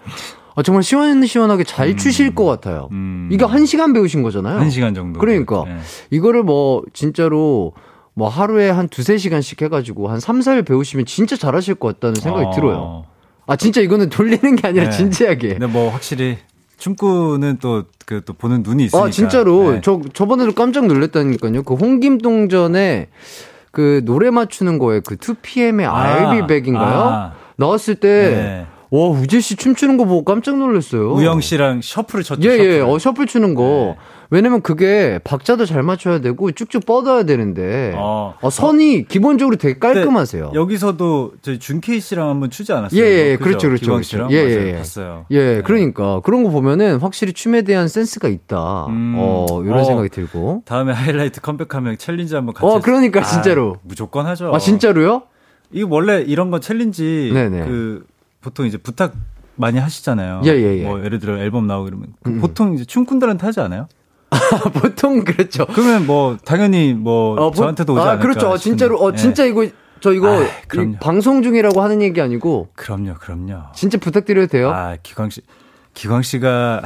아, 정말 시원시원하게 잘 음. 추실 것 같아요. 음. 이게 한 시간 배우신 거잖아요. 한 시간 정도. 그러니까 네. 이거를 뭐 진짜로 뭐 하루에 한 두세 시간씩 해가지고 한 삼, 사일 배우시면 진짜 잘하실 것 같다는 생각이 어... 들어요. 아 진짜 이거는 돌리는 게 아니라 네. 진지하게. 근데 뭐 확실히 춤꾼은 또 그 또 보는 눈이 있으니까. 아 진짜로 네. 저 저번에도 깜짝 놀랐다니까요. 그 홍김동전의 그 노래 맞추는 거에 그 투피엠의 아, I'll be back인가요? 아. 나왔을 때. 네. 와, 우재 씨 춤추는 거 보고 깜짝 놀랐어요. 우영 씨랑 셔플을 쳤죠. 예, 셔플. 예, 어, 셔플 추는 거. 네. 왜냐면 그게 박자도 잘 맞춰야 되고 쭉쭉 뻗어야 되는데. 어. 어 선이 어. 기본적으로 되게 깔끔하세요. 여기서도 저희 준케이 씨랑 한번 추지 않았어요? 예, 예, 그렇죠, 그렇죠. 우영 씨랑 예, 예, 맞아요. 봤어요. 예, 네. 그러니까 그런 거 보면은 확실히 춤에 대한 센스가 있다. 음. 어, 이런 어. 생각이 들고. 다음에 하이라이트 컴백하면 챌린지 한번 같이. 어, 그러니까 해서. 진짜로. 아, 무조건 하죠. 아, 진짜로요? 이 원래 이런 거 챌린지 네네. 그. 보통 이제 부탁 많이 하시잖아요. 예, 예, 예. 뭐 예를 들어 앨범 나오고 그러면 음. 보통 이제 춤꾼들한테 하지 않아요? 보통 그렇죠. 그러면 뭐 당연히 뭐 어, 저한테도 오지 아, 않을까. 아 그렇죠. 어, 진짜로 어 예. 진짜 이거 저 이거 아, 이, 방송 중이라고 하는 얘기 아니고. 그럼요, 그럼요. 진짜 부탁드려도 돼요? 아 기광 씨 기광 씨가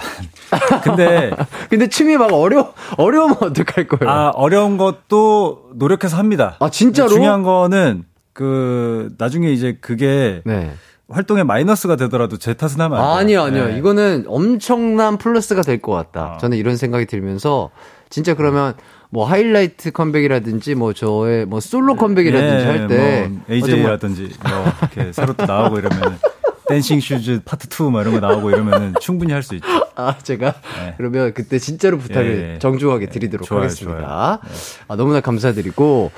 근데 근데 춤이 막 어려 어려우면 어떡할 거예요? 아, 어려운 것도 노력해서 합니다. 아, 진짜로? 중요한 거는 그 나중에 이제 그게 네. 활동에 마이너스가 되더라도 제 탓은 하면 안 돼요. 아니요, 아니요. 네. 이거는 엄청난 플러스가 될 것 같다. 아. 저는 이런 생각이 들면서 진짜 그러면 뭐 하이라이트 컴백이라든지 뭐 저의 뭐 솔로 컴백이라든지 네, 할 때 뭐 에이제이라든지 뭐 이렇게 새로 또 나오고 이러면 댄싱 슈즈 파트 투 막 이런 거 나오고 이러면 충분히 할 수 있죠. 아, 제가 네. 그러면 그때 진짜로 부탁을 예, 정중하게 드리도록 예, 좋아요, 하겠습니다. 좋아요. 아, 너무나 감사드리고.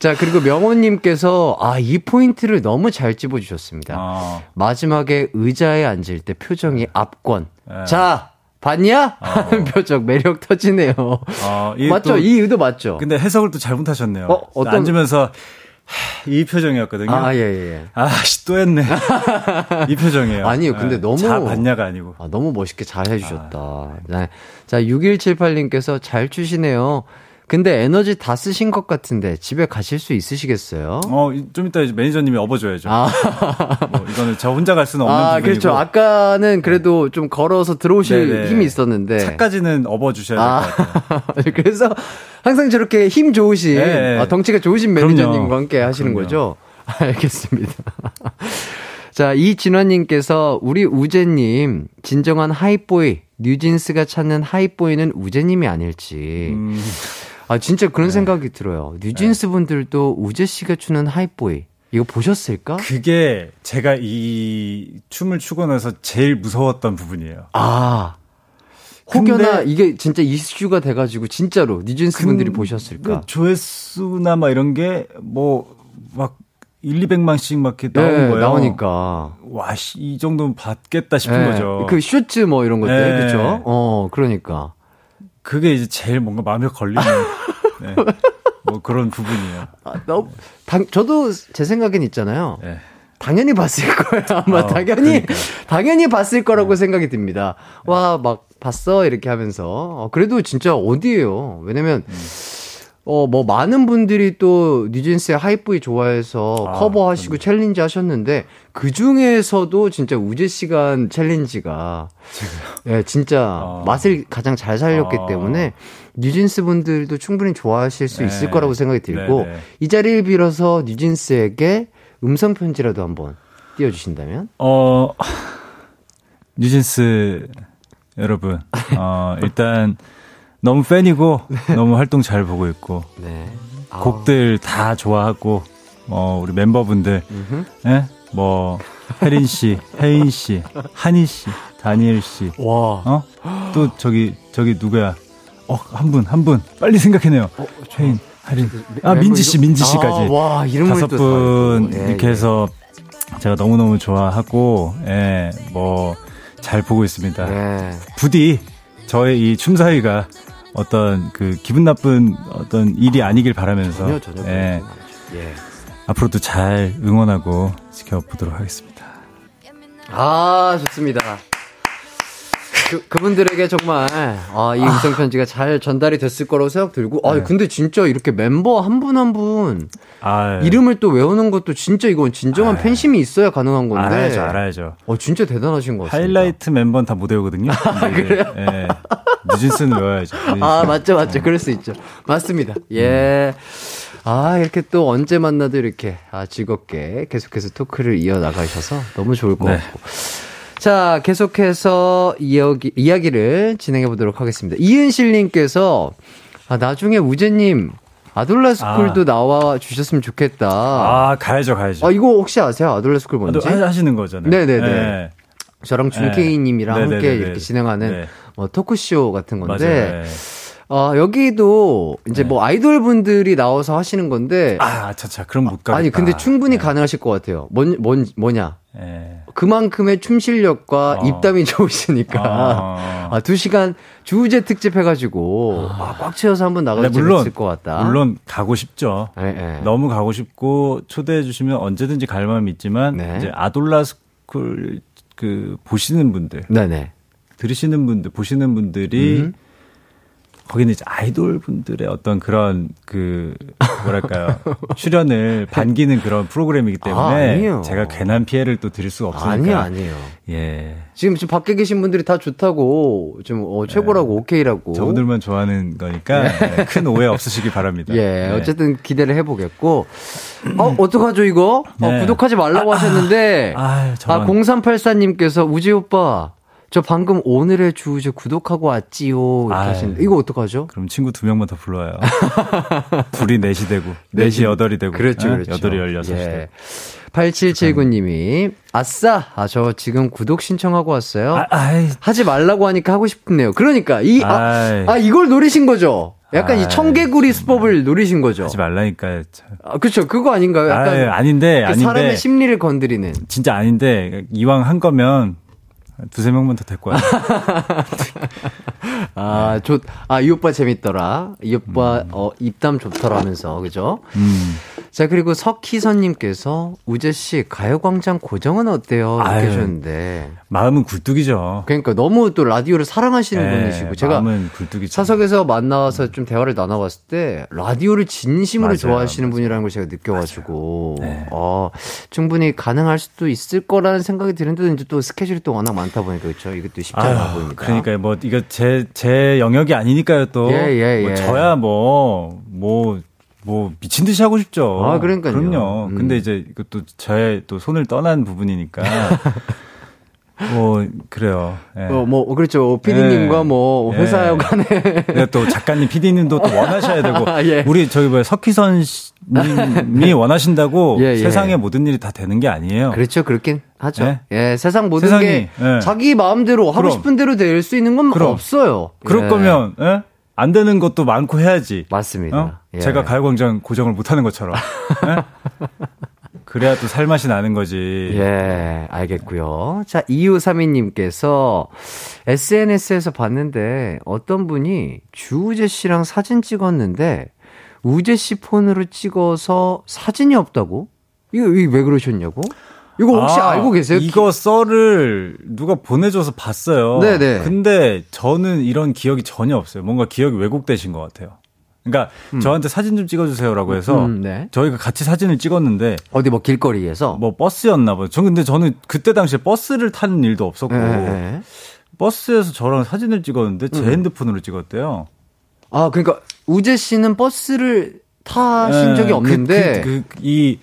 자, 그리고 명호님께서 아, 이 포인트를 너무 잘 집어주셨습니다. 아. 마지막에 의자에 앉을 때 표정이 압권. 예. 자, 봤냐? 어. 하는 표정 매력 터지네요. 어, 맞죠? 또, 이 의도 맞죠? 근데 해석을 또 잘못하셨네요. 어, 어떤... 앉으면서 하, 이 표정이었거든요. 아, 예, 예. 아, 씨, 또 했네. 이 표정이에요. 아니요, 근데 네. 너무. 자, 봤냐가 아니고. 아, 너무 멋있게 잘 해주셨다. 아, 네. 자, 육일칠팔님께서 잘 추시네요. 근데 에너지 다 쓰신 것 같은데 집에 가실 수 있으시겠어요? 어, 좀 이따 이제 매니저님이 업어줘야죠. 아. 뭐 이거는 저 혼자 갈 수는 없는 아, 부분이고. 그렇죠. 아까는 그래도 좀 걸어서 들어오실 네네. 힘이 있었는데 차까지는 업어주셔야 아. 될 것 같아요. 그래서 항상 저렇게 힘 좋으신 아, 덩치가 좋으신 매니저님과 그럼요. 함께 하시는 그럼요. 거죠? 알겠습니다. 자, 이진화님께서 우리 우재님 진정한 하이보이 뉴진스가 찾는 하이보이는 우재님이 아닐지 음. 아, 진짜 그런 네. 생각이 들어요. 뉴진스 분들도 우재 씨가 추는 하이보이 이거 보셨을까? 그게 제가 이 춤을 추고 나서 제일 무서웠던 부분이에요. 아, 혹여나 이게 진짜 이슈가 돼가지고 진짜로 뉴진스 분들이 보셨을까? 조회수나 막 이런 게 뭐 막 일, 이백만씩 막 이렇게 나오는 네, 거예요. 나오니까 와, 씨, 이 정도면 받겠다 싶은 네. 거죠. 그 쇼츠 뭐 이런 것들 네. 그렇죠? 어, 그러니까. 그게 이제 제일 뭔가 마음에 걸리는 네. 뭐 그런 부분이에요. 아, 너, 당, 저도 제 생각엔 있잖아요. 네. 당연히 봤을 거예요. 아마 어, 당연히 그러니까요. 당연히 봤을 거라고 네. 생각이 듭니다. 네. 와, 막 봤어 이렇게 하면서 어, 그래도 진짜 어디예요? 왜냐면 음. 어, 뭐 많은 분들이 또 뉴진스의 하이보이 좋아해서 아, 커버하시고 그렇네. 챌린지 하셨는데 그 중에서도 진짜 우재 시간 챌린지가 예, 네, 진짜 아. 맛을 가장 잘 살렸기 아. 때문에 뉴진스 분들도 충분히 좋아하실 수 네. 있을 거라고 생각이 들고 네네. 이 자리를 빌어서 뉴진스에게 음성 편지라도 한번 띄워 주신다면 어 뉴진스 여러분 어 일단 너무 팬이고 네. 너무 활동 잘 보고 있고 네. 곡들 다 좋아하고 어, 우리 멤버분들 예? 뭐 혜린 씨, 혜인 씨, 한희 씨, 다니엘 씨, 어? 또 저기 저기 누구야? 어, 한 분 한 분 빨리 생각해내요. 어, 혜인, 혜린, 아 민지 씨, 민지 씨까지 아, 다섯 분 예, 이렇게 해서 예. 제가 너무 너무 좋아하고 예, 뭐 잘 보고 있습니다. 예. 부디 저의 이 춤사위가 어떤 그 기분 나쁜 어떤 일이 아니길 바라면서 전혀 전혀 예. 예. 앞으로도 잘 응원하고 지켜보도록 하겠습니다. 아, 좋습니다. 그, 그분들에게 정말 아, 이 음성 편지가 잘 전달이 됐을 거라고 생각 들고 아, 네. 근데 진짜 이렇게 멤버 한 분 한 분 아, 예. 이름을 또 외우는 것도 진짜 이건 진정한 아, 예. 팬심이 있어야 가능한 건데 알아야죠, 알아야죠. 어, 진짜 대단하신 것 같습니다. 하이라이트 멤버는 다 못 외우거든요. 아, 그래요? 예. 뉴진스는 외워야죠. 뉴진스는. 아, 맞죠, 맞죠. 그럴 수 있죠. 맞습니다. 예. 아, 이렇게 또 언제 만나도 이렇게 아, 즐겁게 계속해서 토크를 이어나가셔서 너무 좋을 것 네. 같고. 자, 계속해서 이야기, 이야기를 진행해보도록 하겠습니다. 이은실님께서 아, 나중에 우재님 아돌라스쿨도 아. 나와주셨으면 좋겠다. 아, 가야죠, 가야죠. 아, 이거 혹시 아세요? 아돌라스쿨 뭔지? 아, 하시는 거잖아요. 네네네. 네. 저랑 준케이님이랑 네. 함께 네네네. 이렇게 진행하는 네. 뭐 토크쇼 같은 건데 어, 여기도 이제 네. 뭐 아이돌 분들이 나와서 하시는 건데 아, 차차 그럼 못 가겠다. 아니 근데 충분히 네. 가능하실 것 같아요. 뭔, 뭔, 뭐냐 네. 그만큼의 춤 실력과 어. 입담이 좋으시니까 어. 아, 두 시간 주우재 특집 해가지고 아, 꽉 채워서 한번 나갈 수 네, 있을 것 같다. 물론 가고 싶죠. 네, 네. 너무 가고 싶고 초대해 주시면 언제든지 갈 마음이 있지만 네. 이제 아돌라스쿨 그 보시는 분들, 네네. 들으시는 분들, 보시는 분들이 음. 거기는 이제 아이돌 분들의 어떤 그런 그 뭐랄까요 출연을 반기는 그런 프로그램이기 때문에 아, 제가 괜한 피해를 또 드릴 수가 없으니까. 아니요, 아니에요. 예. 지금 지금 밖에 계신 분들이 다 좋다고 지금 어, 최고라고 예. 오케이라고. 저분들만 좋아하는 거니까 예. 예. 큰 오해 없으시기 바랍니다. 예. 예. 어쨌든 기대를 해보겠고. 어 어떡하죠 이거? 네. 어, 구독하지 말라고 아, 하셨는데. 아, 아, 저만... 아 공삼팔사님께서 우지 오빠. 저 방금 오늘의 주우재 구독하고 왔지요. 이렇게 하시는데 이거 어떡하죠? 그럼 친구 두 명만 더 불러요. 둘이 넷이 되고 넷이 여덟이 되고 그렇죠, 응? 그렇죠. 여덟이 열여섯이 예. 되고 팔칠칠구님이 아싸 아, 저 지금 구독 신청하고 왔어요. 아, 하지 말라고 하니까 하고 싶네요. 그러니까 이, 아, 아, 이걸 노리신 거죠? 약간 아이, 이 청개구리 수법을 노리신 거죠. 하지 말라니까. 아, 그렇죠. 그거 아닌가요? 약간 아이, 아닌데, 그 아닌데. 사람의 심리를 건드리는. 진짜 아닌데 이왕 한 거면 두세 명만 더 될 거야. 아, 좋, 아, 이 오빠 재밌더라. 이 오빠, 음. 어, 입담 좋더라 하면서, 그죠? 음. 자, 그리고 석희선님께서, 우재씨, 가요광장 고정은 어때요? 이렇게 아유, 하셨는데. 마음은 굴뚝이죠. 그러니까 너무 또 라디오를 사랑하시는 네, 분이시고, 제가 마음은 굴뚝이죠. 사석에서 만나서 좀 대화를 나눠봤을 때, 라디오를 진심으로 맞아요, 좋아하시는 맞아요. 분이라는 걸 제가 느껴가지고, 네. 어, 충분히 가능할 수도 있을 거라는 생각이 드는데, 이제 또 스케줄이 또 워낙 많 많다 보니까 그렇죠. 이것도 쉽지 않아 보입니다. 그러니까 뭐 이거 제 제 영역이 아니니까요 또. 예, 예, 예. 뭐 저야 뭐 뭐 뭐 미친 듯이 하고 싶죠. 아, 그러니까요. 그럼요. 음. 근데 이제 이것도 저의 또 손을 떠난 부분이니까. 뭐 그래요. 예. 어, 뭐 그렇죠. 피디님과 예. 뭐 회사 간에 예. 또 작가님, 피디님도 또 원하셔야 되고 예. 우리 저기 뭐 석희선 님이 원하신다고 예, 예. 세상의 모든 일이 다 되는 게 아니에요. 그렇죠, 그렇긴 하죠. 예, 예 세상 모든 세상이, 게 예. 자기 마음대로 하고 그럼, 싶은 대로 될 수 있는 건 그럼, 없어요. 그럴 예. 거면 예? 안 되는 것도 많고 해야지. 맞습니다. 어? 예. 제가 가요광장 고정을 못하는 것처럼. 예? 그래야 또 살맛이 나는 거지. 예, 알겠고요. 자, 이오삼이님께서 에스엔에스에서 봤는데 어떤 분이 주우재 씨랑 사진 찍었는데 우재 씨 폰으로 찍어서 사진이 없다고? 이거, 이거 왜 그러셨냐고? 이거 혹시 아, 알고 계세요? 이거 썰을 누가 보내줘서 봤어요. 네네. 근데 저는 이런 기억이 전혀 없어요. 뭔가 기억이 왜곡되신 것 같아요. 그러니까 음. 저한테 사진 좀 찍어주세요라고 해서 음, 네. 저희가 같이 사진을 찍었는데 어디 뭐 길거리에서 뭐 버스였나 봐요. 전 근데 저는 그때 당시에 버스를 타는 일도 없었고 에헤. 버스에서 저랑 사진을 찍었는데 제 음. 핸드폰으로 찍었대요. 아 그러니까 우재 씨는 버스를 타신 네, 적이 없는데 그, 그, 그, 이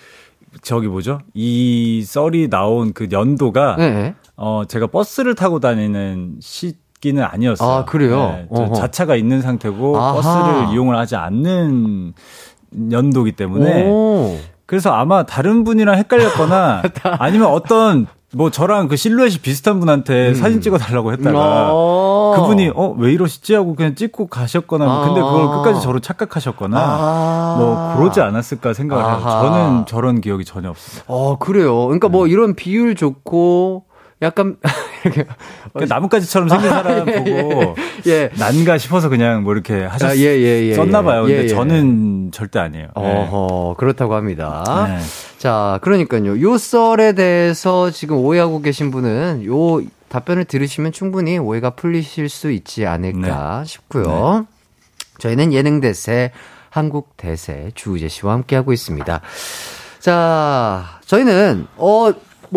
저기 뭐죠? 이 썰이 나온 그 연도가 네. 어 제가 버스를 타고 다니는 시 기는 아니었어요. 아, 그래요? 네, 자차가 있는 상태고 아하. 버스를 이용을 하지 않는 연도기 때문에 오. 그래서 아마 다른 분이랑 헷갈렸거나 아니면 어떤 뭐 저랑 그 실루엣이 비슷한 분한테 음. 사진 찍어달라고 했다가 오. 그분이 어, 왜 이러시지 하고 그냥 찍고 가셨거나 뭐 근데 그걸 끝까지 저로 착각하셨거나 아. 뭐 그러지 않았을까 생각을 아하. 해요. 저는 저런 기억이 전혀 없어요. 어, 그래요. 그러니까 네. 뭐 이런 비율 좋고 약간 이렇게 나뭇가지처럼 생긴 사람 아, 예, 보고 예. 난가 싶어서 그냥 뭐 이렇게 하셨 아, 예, 예, 예, 썼나 봐요. 예, 예. 근데 저는 절대 아니에요. 어허, 예. 그렇다고 합니다. 네. 자, 그러니까요. 요 썰에 대해서 지금 오해하고 계신 분은 요 답변을 들으시면 충분히 오해가 풀리실 수 있지 않을까 네. 싶고요. 네. 저희는 예능 대세, 한국 대세 주우재 씨와 함께 하고 있습니다. 자, 저희는 어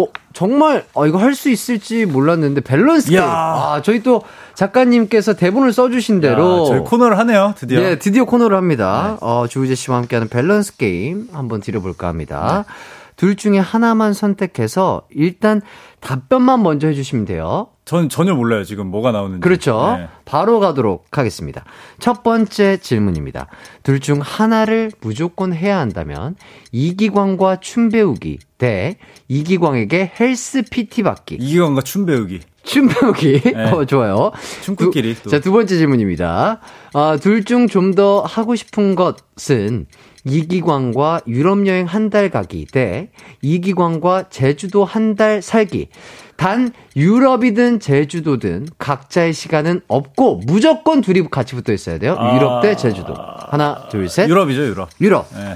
뭐 정말 아 이거 할 수 있을지 몰랐는데 밸런스 게임. 아 저희 또 작가님께서 대본을 써주신 대로 야, 저희 코너를 하네요. 드디어. 네, 드디어 코너를 합니다. 네. 어, 주우재 씨와 함께하는 밸런스 게임 한번 드려볼까 합니다. 네. 둘 중에 하나만 선택해서 일단 답변만 먼저 해주시면 돼요. 전 전혀 몰라요 지금 뭐가 나오는지. 그렇죠. 네. 바로 가도록 하겠습니다. 첫 번째 질문입니다. 둘 중 하나를 무조건 해야 한다면 이기광과 춤 배우기 대 이기광에게 헬스 피티 받기. 이기광과 춤 배우기. 춤 배우기. 네. 어, 좋아요. 춤꾼끼리. 자, 두 번째 질문입니다. 아, 둘 중 좀 더 하고 싶은 것은 이기광과 유럽 여행 한 달 가기 대 이기광과 제주도 한 달 살기. 단 유럽이든 제주도든 각자의 시간은 없고 무조건 둘이 같이 붙어 있어야 돼요. 유럽 대 제주도. 하나, 둘, 셋. 유럽이죠, 유럽. 유럽. 네.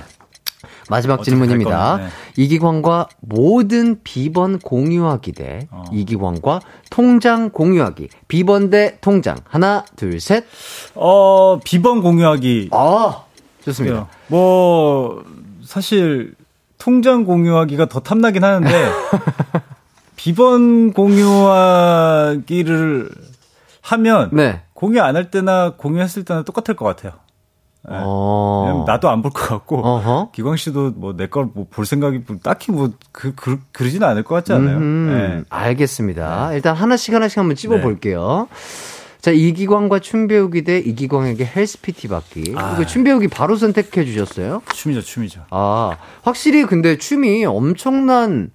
마지막 질문입니다. 네. 이기광과 모든 비번 공유하기 대 어. 이기광과 통장 공유하기. 비번 대 통장. 하나, 둘, 셋. 어, 비번 공유하기. 아, 좋습니다. 그래요. 뭐, 사실 통장 공유하기가 더 탐나긴 하는데 비번 공유하기를 하면 네. 공유 안 할 때나 공유했을 때나 똑같을 것 같아요. 네. 어... 나도 안 볼 것 같고 어허? 기광 씨도 뭐 내 걸 뭐 볼 생각이 딱히 뭐 그, 그, 그러진 않을 것 같지 않아요? 네. 알겠습니다. 네. 일단 하나씩 하나씩 한번 찝어볼게요. 네. 자, 이기광과 춤 배우기 대 이기광에게 헬스 피티 받기. 아. 이거 춤 배우기 바로 선택해 주셨어요? 춤이죠, 춤이죠. 아, 확실히 근데 춤이 엄청난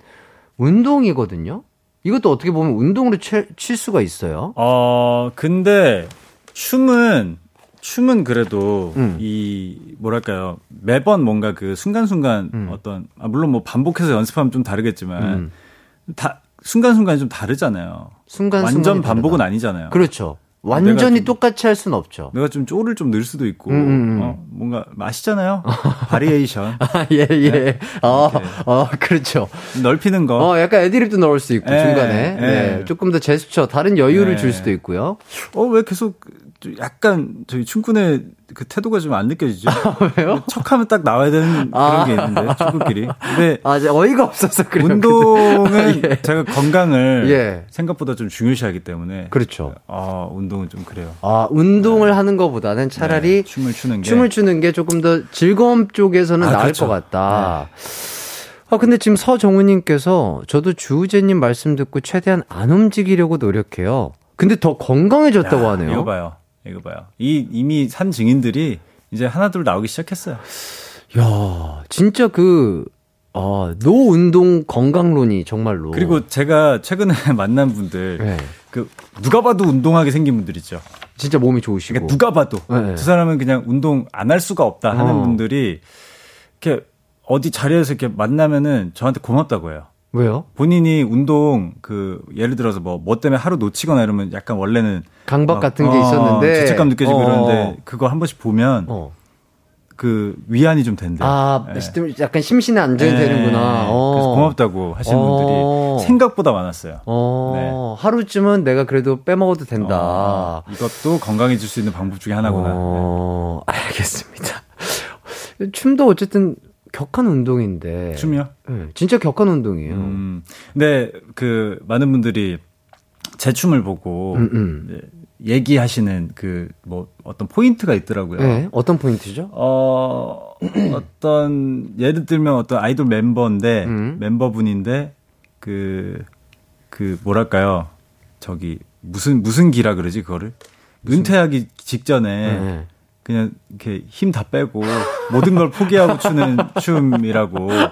운동이거든요. 이것도 어떻게 보면 운동으로 칠, 칠 수가 있어요. 어, 근데 춤은 춤은 그래도 음. 이 뭐랄까요, 매번 뭔가 그 순간순간 음. 어떤 아, 물론 뭐 반복해서 연습하면 좀 다르겠지만 음. 다 순간순간이 좀 다르잖아요. 순간순간 완전 반복은 다르다. 아니잖아요. 그렇죠. 완전히 좀, 똑같이 할 수는 없죠. 내가 좀 쪼를 좀 늘 수도 있고, 음. 어, 뭔가 맛있잖아요. 바리에이션. 아, 예, 예. 네. 어, 어, 그렇죠. 넓히는 거. 어, 약간 애드립도 넣을 수 있고, 에, 중간에. 에. 네. 조금 더 제스처, 다른 여유를 에. 줄 수도 있고요. 어, 왜 계속 약간 저희 춤꾼의 그 태도가 좀 안 느껴지죠? 아, 왜요? 척하면 딱 나와야 되는 그런 아. 게 있는데, 춤꾼끼리. 근데 아, 어이가 없어서 그래요. 운동은 예. 제가 건강을 예. 생각보다 좀 중요시하기 때문에. 그렇죠. 아, 운동은 좀 그래요. 아, 운동을 네. 하는 것보다는 차라리 네. 춤을 추는 게 춤을 추는 게 조금 더 즐거움 쪽에서는 아, 나을 그렇죠. 것 같다. 네. 아, 근데 지금 서정우님께서 저도 주우재님 말씀 듣고 최대한 안 움직이려고 노력해요. 근데 더 건강해졌다고 야, 하네요. 이거 봐요. 이거 봐요. 이, 이미 산 증인들이 이제 하나둘 나오기 시작했어요. 야, 진짜 그, 아, 노 운동 건강론이 정말로. 그리고 제가 최근에 만난 분들, 네. 그, 누가 봐도 운동하게 생긴 분들 있죠. 진짜 몸이 좋으시고. 그러니까 누가 봐도. 네. 그 사람은 그냥 운동 안 할 수가 없다 하는 어. 분들이, 이렇게 어디 자리에서 이렇게 만나면은 저한테 고맙다고 해요. 왜요? 본인이 운동 그 예를 들어서 뭐 뭐 때문에 하루 놓치거나 이러면 약간 원래는 강박 막, 같은 게 어, 있었는데 죄책감 느껴지고 어. 이러는데 그거 한 번씩 보면 어. 그 위안이 좀 된대. 아, 예. 약간 심신에 안정이 예. 되는구나. 어. 그래서 고맙다고 하시는 어. 분들이 생각보다 많았어요. 어. 네. 하루쯤은 내가 그래도 빼먹어도 된다. 어. 이것도 건강해질 수 있는 방법 중에 하나구나. 어. 네. 알겠습니다. 춤도 어쨌든. 격한 운동인데. 춤이요? 네, 진짜 격한 운동이에요. 음, 근데 그 많은 분들이 제 춤을 보고 음, 음. 얘기하시는 그 뭐 어떤 포인트가 있더라고요. 네, 어떤 포인트죠? 어, 어떤 예를 들면 어떤 아이돌 멤버인데 음. 멤버분인데 그, 그 뭐랄까요? 저기 무슨 무슨 기라 그러지 그거를? 무슨... 은퇴하기 직전에. 네. 그냥 이렇게 힘 다 빼고 모든 걸 포기하고 추는 춤이라고 뭐 그런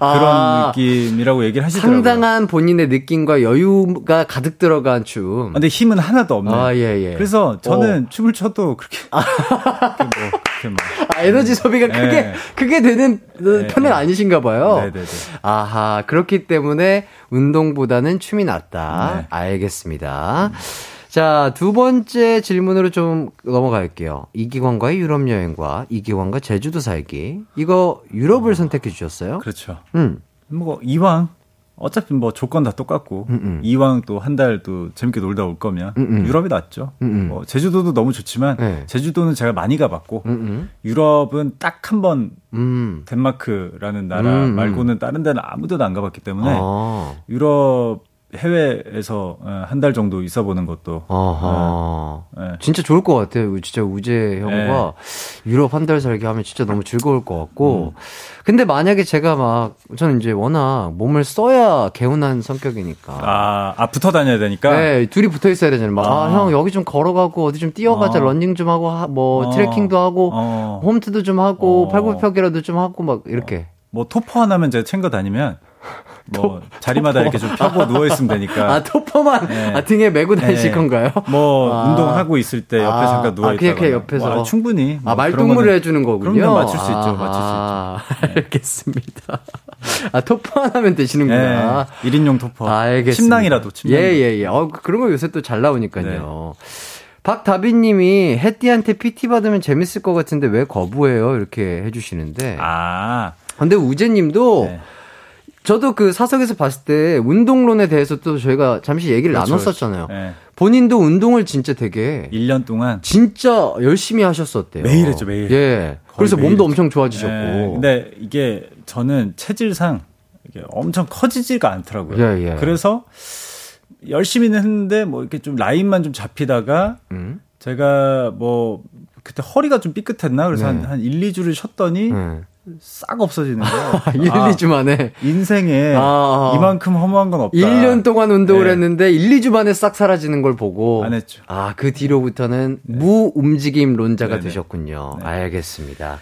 아, 느낌이라고 얘기를 하시더라고요. 상당한 본인의 느낌과 여유가 가득 들어간 춤. 아, 근데 힘은 하나도 없네요. 아, 예, 예. 그래서 저는 오. 춤을 춰도 그렇게, 아, 그렇게 뭐 그렇게 뭐 아, 에너지 소비가 네. 크게 크게 되는 네. 편은 아니신가 봐요. 네, 네, 네. 아하, 그렇기 때문에 운동보다는 춤이 낫다. 네. 알겠습니다. 음. 자, 두 번째 질문으로 좀 넘어갈게요. 이기광과의 유럽 여행과 이기광과 제주도 살기. 이거 유럽을 어, 선택해 주셨어요? 그렇죠. 음. 뭐 이왕 어차피 뭐 조건 다 똑같고 음, 음. 이왕 또 한 달 또 재밌게 놀다 올 거면 음, 음. 유럽이 낫죠. 음, 음. 뭐 제주도도 너무 좋지만 네. 제주도는 제가 많이 가봤고 음, 음. 유럽은 딱 한 번 음. 덴마크라는 나라 음, 말고는 다른 데는 아무데도 안 가봤기 때문에 아. 유럽 해외에서 한 달 정도 있어보는 것도 아하. 네. 네. 진짜 좋을 것 같아요. 진짜 우재 형과 네. 유럽 한 달 살기 하면 진짜 너무 즐거울 것 같고 음. 근데 만약에 제가 막 저는 이제 워낙 몸을 써야 개운한 성격이니까 아, 아 붙어 다녀야 되니까? 네. 둘이 붙어 있어야 되잖아요. 아, 형 여기 좀 걸어가고 어디 좀 뛰어가자. 어. 러닝 좀 하고 뭐 어. 트레킹도 하고 어. 홈트도 좀 하고 어. 팔굽혀펴기라도 좀 하고 막 이렇게 어. 뭐 토퍼 하나면 제가 챙겨 다니면 뭐 토, 자리마다 토퍼. 이렇게 좀 펴고 누워 있으면 되니까. 아, 토퍼만 네. 아, 등에 메고 다니실 네. 건가요? 뭐 아. 운동하고 있을 때 옆에 아. 잠깐 누워 있다가. 아, 그냥 옆에서 뭐, 아, 충분히. 뭐 아, 말동무를 해주는 거군요. 그럼요, 맞출 수 아. 있죠, 맞출 수 있죠. 네. 알겠습니다. 아, 토퍼만 하면 되시는구나. 네. 일 인용 토퍼. 아, 알겠습니다. 침낭이라도 침낭. 예, 예, 예. 어, 그런 거 요새 또 잘 나오니까요. 네. 박다빈님이 햇띠한테 피티 받으면 재밌을 것 같은데 왜 거부해요? 이렇게 해주시는데. 아. 근데 우재님도 네. 저도 그 사석에서 봤을 때 운동론에 대해서 또 저희가 잠시 얘기를 그렇죠, 나눴었잖아요. 그렇죠. 네. 본인도 운동을 진짜 되게 일 년 동안 진짜 열심히 하셨었대요. 매일 했죠, 매일. 예. 그래서 매일 몸도 했죠. 엄청 좋아지셨고. 네. 근데 이게 저는 체질상 이게 엄청 커지지가 않더라고요. 예, 예. 그래서 열심히는 했는데 뭐 이렇게 좀 라인만 좀 잡히다가 음? 제가 뭐 그때 허리가 좀 삐끗했나 그래서 네. 한, 한 일, 이 주를 쉬었더니 네. 싹 없어지는 거예요. 일, 아, 이 주 만에. 인생에 아, 이만큼 허무한 건 없다. 일 년 동안 운동을 네. 했는데 일, 이 주 만에 싹 사라지는 걸 보고. 안 했죠. 아, 그 뒤로부터는 네. 무움직임론자가 네네. 되셨군요. 네. 알겠습니다.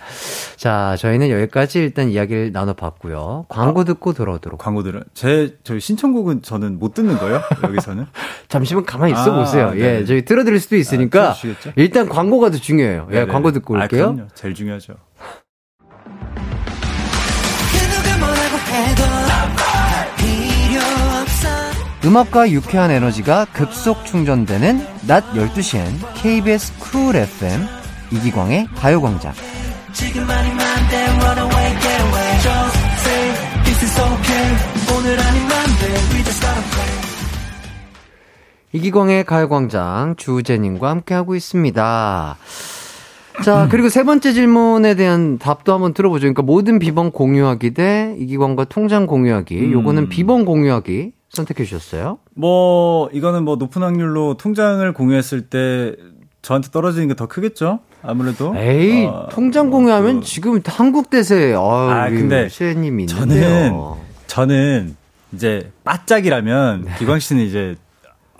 자, 저희는 여기까지 일단 이야기를 나눠봤고요. 광고 듣고 들어오도록. 광고 들어. 제, 저희 신청곡은 저는 못 듣는 거예요? 여기서는? 잠시만 가만히 있어 아, 보세요. 아, 예, 저희 들어드릴 수도 있으니까. 아, 일단 광고가 더 중요해요. 네네. 예, 광고 듣고 올게요. 아, 그럼요. 제일 중요하죠. 음악과 유쾌한 에너지가 급속 충전되는 낮 열두 시엔 케이비에스 Cool 에프엠 이기광의 가요광장. 이기광의 가요광장 주우재님과 함께하고 있습니다. 자, 그리고 세 번째 질문에 대한 답도 한번 들어보죠. 그러니까 모든 비번 공유하기 대 이기광과 통장 공유하기. 음. 요거는 비번 공유하기 선택해 주셨어요. 뭐 이거는 뭐 높은 확률로 통장을 공유했을 때 저한테 떨어지는 게 더 크겠죠. 아무래도. 에이, 어, 통장 뭐, 공유하면 그... 지금 한국 대세. 아, 근데 시애님이 있는데요. 저는 저는 이제 빠짝이라면 네. 기광 씨는 이제.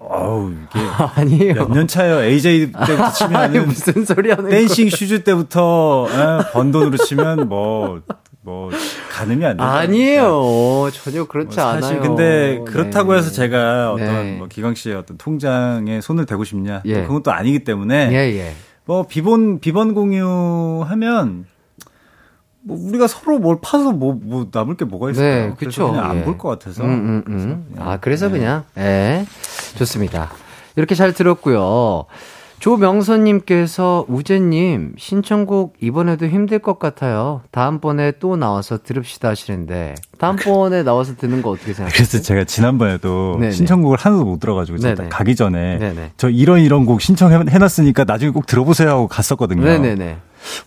어우, 이게. 아니에요. 몇 년 차요. 에이제이 때부터 치면. 아니, 무슨 소리 하는 거야. 댄싱 슈즈 때부터 에, 번 돈으로 치면 뭐, 뭐, 가늠이 안 돼요. 아니에요. 그러니까. 전혀 그렇지 뭐, 사실 않아요. 사실 근데 그렇다고 네. 해서 제가 어떤 네. 뭐 기광 씨의 어떤 통장에 손을 대고 싶냐. 예. 그건 또 아니기 때문에. 예, 예. 뭐, 비번, 비번 공유하면 뭐 우리가 서로 뭘 파서 뭐, 뭐 남을 게 뭐가 있을까요? 네, 그렇죠. 그냥 안 볼 것 예. 같아서. 음, 음, 음. 그래서 아, 그래서 네. 그냥. 예. 좋습니다. 이렇게 잘 들었고요. 조명선님께서 우재님 신청곡 이번에도 힘들 것 같아요. 다음번에 또 나와서 들읍시다 하시는데 다음번에 나와서 듣는 거 어떻게 생각하세요? 그래서 제가 지난번에도 네네. 신청곡을 하나도 못 들어가지고 일단 가기 전에 네네. 저 이런 이런 곡 신청해놨으니까 나중에 꼭 들어보세요 하고 갔었거든요. 네네네.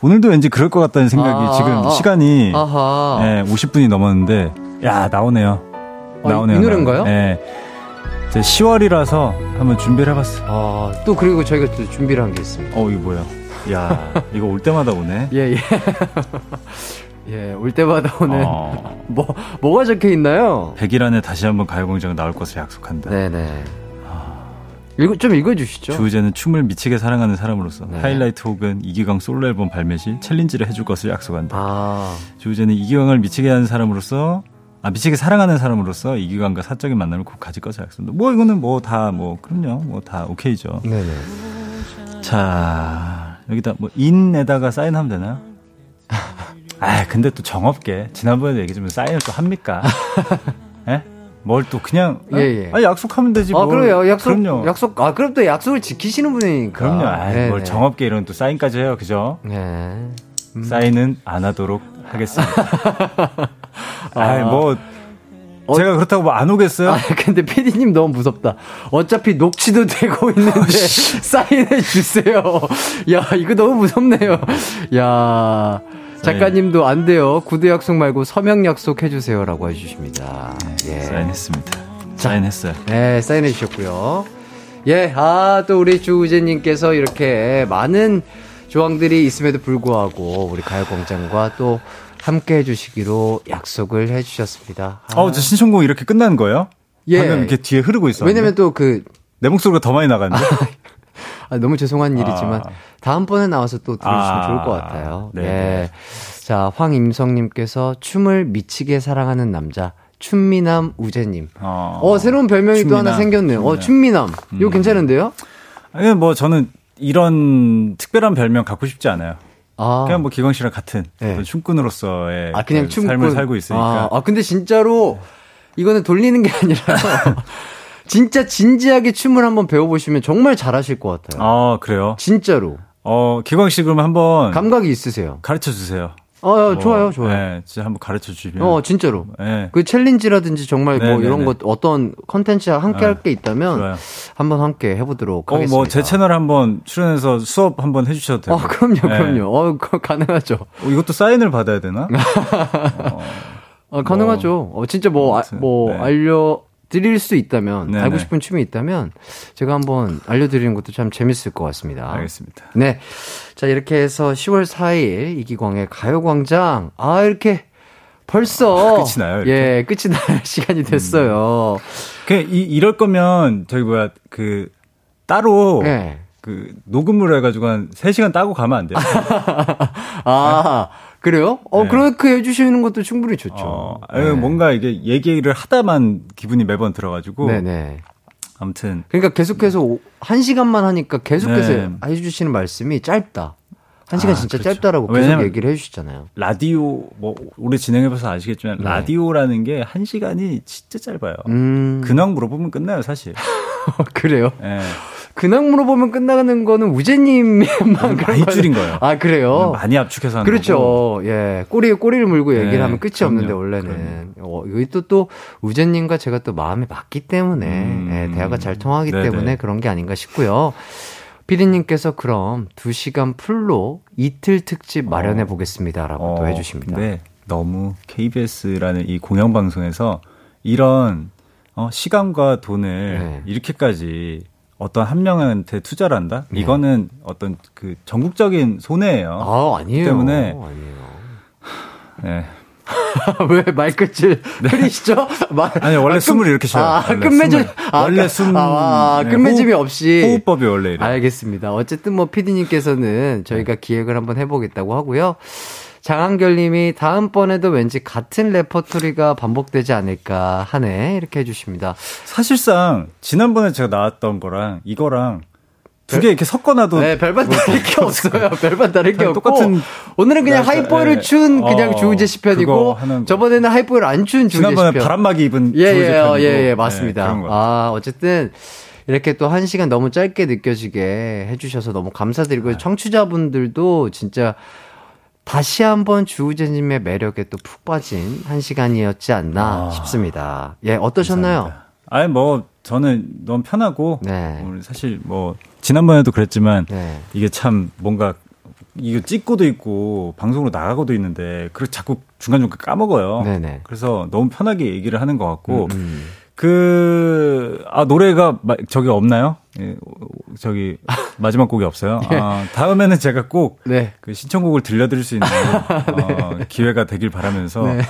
오늘도 왠지 그럴 것 같다는 생각이 아, 지금 아, 시간이 아하. 예, 오십 분이 넘었는데 야 나오네요. 나오네요. 아, 이 노래인가요? 네. 시월이라서 한번 준비를 해봤어요. 아, 또 그리고 저희가 또 준비를 한 게 있습니다. 어, 이거 뭐야? 야, 이거 올 때마다 오네. 예, 예. 예, 올 때마다 오는. 어... 뭐, 뭐가 적혀 있나요? 백 일 안에 다시 한번 가요광장 나올 것을 약속한다. 네네. 아... 읽, 좀 읽어주시죠. 주우재는 춤을 미치게 사랑하는 사람으로서 네. 하이라이트 혹은 이기광 솔로 앨범 발매 시 챌린지를 해줄 것을 약속한다. 아... 주우재는 이기광을 미치게 하는 사람으로서 아, 미치게 사랑하는 사람으로서 이기광과 사적인 만남을 꼭 가질 것을 약속한다. 뭐, 이거는 뭐 다, 뭐, 그럼요. 뭐 다 오케이죠. 네네. 자, 여기다 뭐, 인에다가 사인하면 되나요? 아, 근데 또 정없게. 지난번에도 얘기했지만 사인을 또 합니까? 예? 뭘 또 그냥. 예, 예. 아니, 약속하면 되지 뭐. 아, 그래요. 약속. 그럼요. 약속. 아, 그럼 또 약속을 지키시는 분이니까. 그럼요. 아, 뭘 정없게 이런 또 사인까지 해요. 그죠? 네. 음. 사인은 안 하도록 하겠습니다. 아이, 아, 뭐, 어, 제가 그렇다고 뭐 안 오겠어요? 아, 근데 피디님 너무 무섭다. 어차피 녹취도 되고 있는데, 어, 사인해주세요. 야, 이거 너무 무섭네요. 야, 작가님도 안 돼요. 구두 약속 말고 서명 약속 해주세요. 라고 해주십니다. 네, 예. 사인했습니다. 사인했어요. 네, 사인해주셨고요. 예, 아, 또 우리 주우재님께서 이렇게 많은 조항들이 있음에도 불구하고, 우리 가요광장과 또, 함께 해주시기로 약속을 해주셨습니다. 아, 어, 저 신청곡 이렇게 끝난 거예요? 예. 방금 이렇게 뒤에 흐르고 있었는데. 왜냐면 또 그. 내 목소리가 더 많이 나갔는데. 아, 너무 죄송한 일이지만. 아. 다음번에 나와서 또 들으시면 아. 좋을 것 같아요. 네. 예. 자, 황임성님께서 춤을 미치게 사랑하는 남자. 춤미남 우재님. 어, 어 새로운 별명이 춤미남, 또 하나 생겼네요. 춤미남. 어, 춤미남. 음. 이거 괜찮은데요? 아니, 뭐 저는 이런 특별한 별명 갖고 싶지 않아요. 아. 그냥 뭐 기광 씨랑 같은 네. 춤꾼으로서의 아, 그냥 그 춤꾼. 삶을 살고 있으니까. 아, 아 근데 진짜로 이거는 돌리는 게 아니라 진짜 진지하게 춤을 한번 배워보시면 정말 잘하실 것 같아요. 아, 그래요? 진짜로. 어, 기광 씨 그럼 한번 감각이 있으세요? 가르쳐 주세요. 아, 뭐, 좋아요, 좋아요. 네, 진짜 한번 가르쳐 주시면. 어, 진짜로. 네. 그 챌린지라든지 정말 네, 뭐 네, 이런 네. 것 어떤 컨텐츠와 함께 할 게 있다면 좋아요. 한번 함께 해보도록 어, 하겠습니다. 뭐 제 채널 한번 출연해서 수업 한번 해주셔도 돼요. 어, 그럼요, 그럼요. 네. 어, 그거 가능하죠. 어, 이것도 사인을 받아야 되나? 어, 어, 가능하죠. 어, 진짜 뭐, 아, 뭐 네. 알려. 드릴 수 있다면 네네. 알고 싶은 춤이 있다면 제가 한번 알려드리는 것도 참 재밌을 것 같습니다. 알겠습니다. 네, 자 이렇게 해서 시월 사일 이기광의 가요광장 아 이렇게 벌써 아, 끝이 나요. 이렇게? 예, 끝이 날 시간이 됐어요. 음. 그 이럴 거면 저기 뭐야 그 따로. 네. 그 녹음으로 해가지고 한 세 시간 따고 가면 안 돼요? 아 그래요? 어 네. 그렇게 해주시는 것도 충분히 좋죠. 어, 네. 뭔가 이게 얘기를 하다만 기분이 매번 들어가지고. 네네. 아무튼. 그러니까 계속해서 네. 한 시간만 하니까 계속해서 네. 해주시는 말씀이 짧다. 한 시간 아, 진짜 그렇죠. 짧다라고 계속 얘기를 해주시잖아요. 라디오 뭐 오래 진행해봐서 아시겠지만 네. 라디오라는 게 한 시간이 진짜 짧아요. 음... 근황 물어보면 끝나요 사실. 그래요? 네. 근황 물어보면 끝나는 거는 우재님만 많이 줄인 거예요. 아 그래요? 많이 압축해서 하는 그렇죠. 거고. 예, 꼬리에 꼬리를 물고 얘기를 네, 하면 끝이 그럼요, 없는데 원래는 어, 여기 또 또 우재님과 제가 또 마음이 맞기 때문에 음, 예, 대화가 잘 통하기 네네. 때문에 그런 게 아닌가 싶고요. 피디님께서 그럼 두 시간 풀로 이틀 특집 어, 마련해 보겠습니다라고 어, 또 해주십니다. 네, 너무 케이비에스라는 이 공영 방송에서 이런 어, 시간과 돈을 네. 이렇게까지 어떤 한 명한테 투자를 한다? 네. 이거는 어떤 그 전국적인 손해예요. 아, 아니에요. 때문에. 아니에요. 네. 왜 말끝을 네. 흐리시죠? 말, 아니, 원래 아, 숨을 끔, 이렇게 쉬어요. 아, 끝맺음. 아, 원래 숨. 아, 네, 끝맺음이 호흡, 없이. 호흡법이 원래 이래요. 알겠습니다. 어쨌든 뭐 피디님께서는 저희가 기획을 한번 해보겠다고 하고요. 장한결 님이 다음번에도 왠지 같은 레퍼토리가 반복되지 않을까 하네 이렇게 해주십니다. 사실상 지난번에 제가 나왔던 거랑 이거랑 두 개 이렇게 섞어놔도 네, 별반 다를 게 없어요. 별반 다를 게 없고 똑같은 오늘은 그냥 네, 하이보이를 네, 춘 그냥 어, 주우재 씨 편이고 저번에는 하이보이를 안 춘 주우재 씨 편. 지난번에 바람막이 입은 예, 주우재 예, 편이고. 예예 예, 맞습니다. 네, 아 어쨌든. 이렇게 또 한 시간 너무 짧게 느껴지게 해주셔서 너무 감사드리고 네. 청취자분들도 진짜 다시 한번 주우재님의 매력에 또 푹 빠진 한 시간이었지 않나 아, 싶습니다. 예, 어떠셨나요? 아니, 뭐, 저는 너무 편하고, 네. 사실 뭐, 지난번에도 그랬지만, 네. 이게 참 뭔가, 이거 찍고도 있고, 방송으로 나가고도 있는데, 그걸 자꾸 중간중간 까먹어요. 네네. 그래서 너무 편하게 얘기를 하는 것 같고, 음, 음. 그, 아, 노래가, 저기 없나요? 예, 저기, 마지막 곡이 없어요. 예. 아, 다음에는 제가 꼭, 네. 그 신청곡을 들려드릴 수 있는 네. 어, 기회가 되길 바라면서, 네.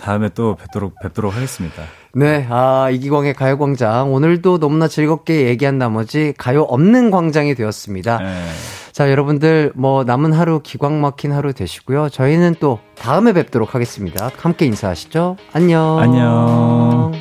다음에 또 뵙도록, 뵙도록 하겠습니다. 네, 아, 이기광의 가요광장. 오늘도 너무나 즐겁게 얘기한 나머지, 가요 없는 광장이 되었습니다. 네. 자, 여러분들, 뭐, 남은 하루, 기광 막힌 하루 되시고요. 저희는 또 다음에 뵙도록 하겠습니다. 함께 인사하시죠. 안녕. 안녕.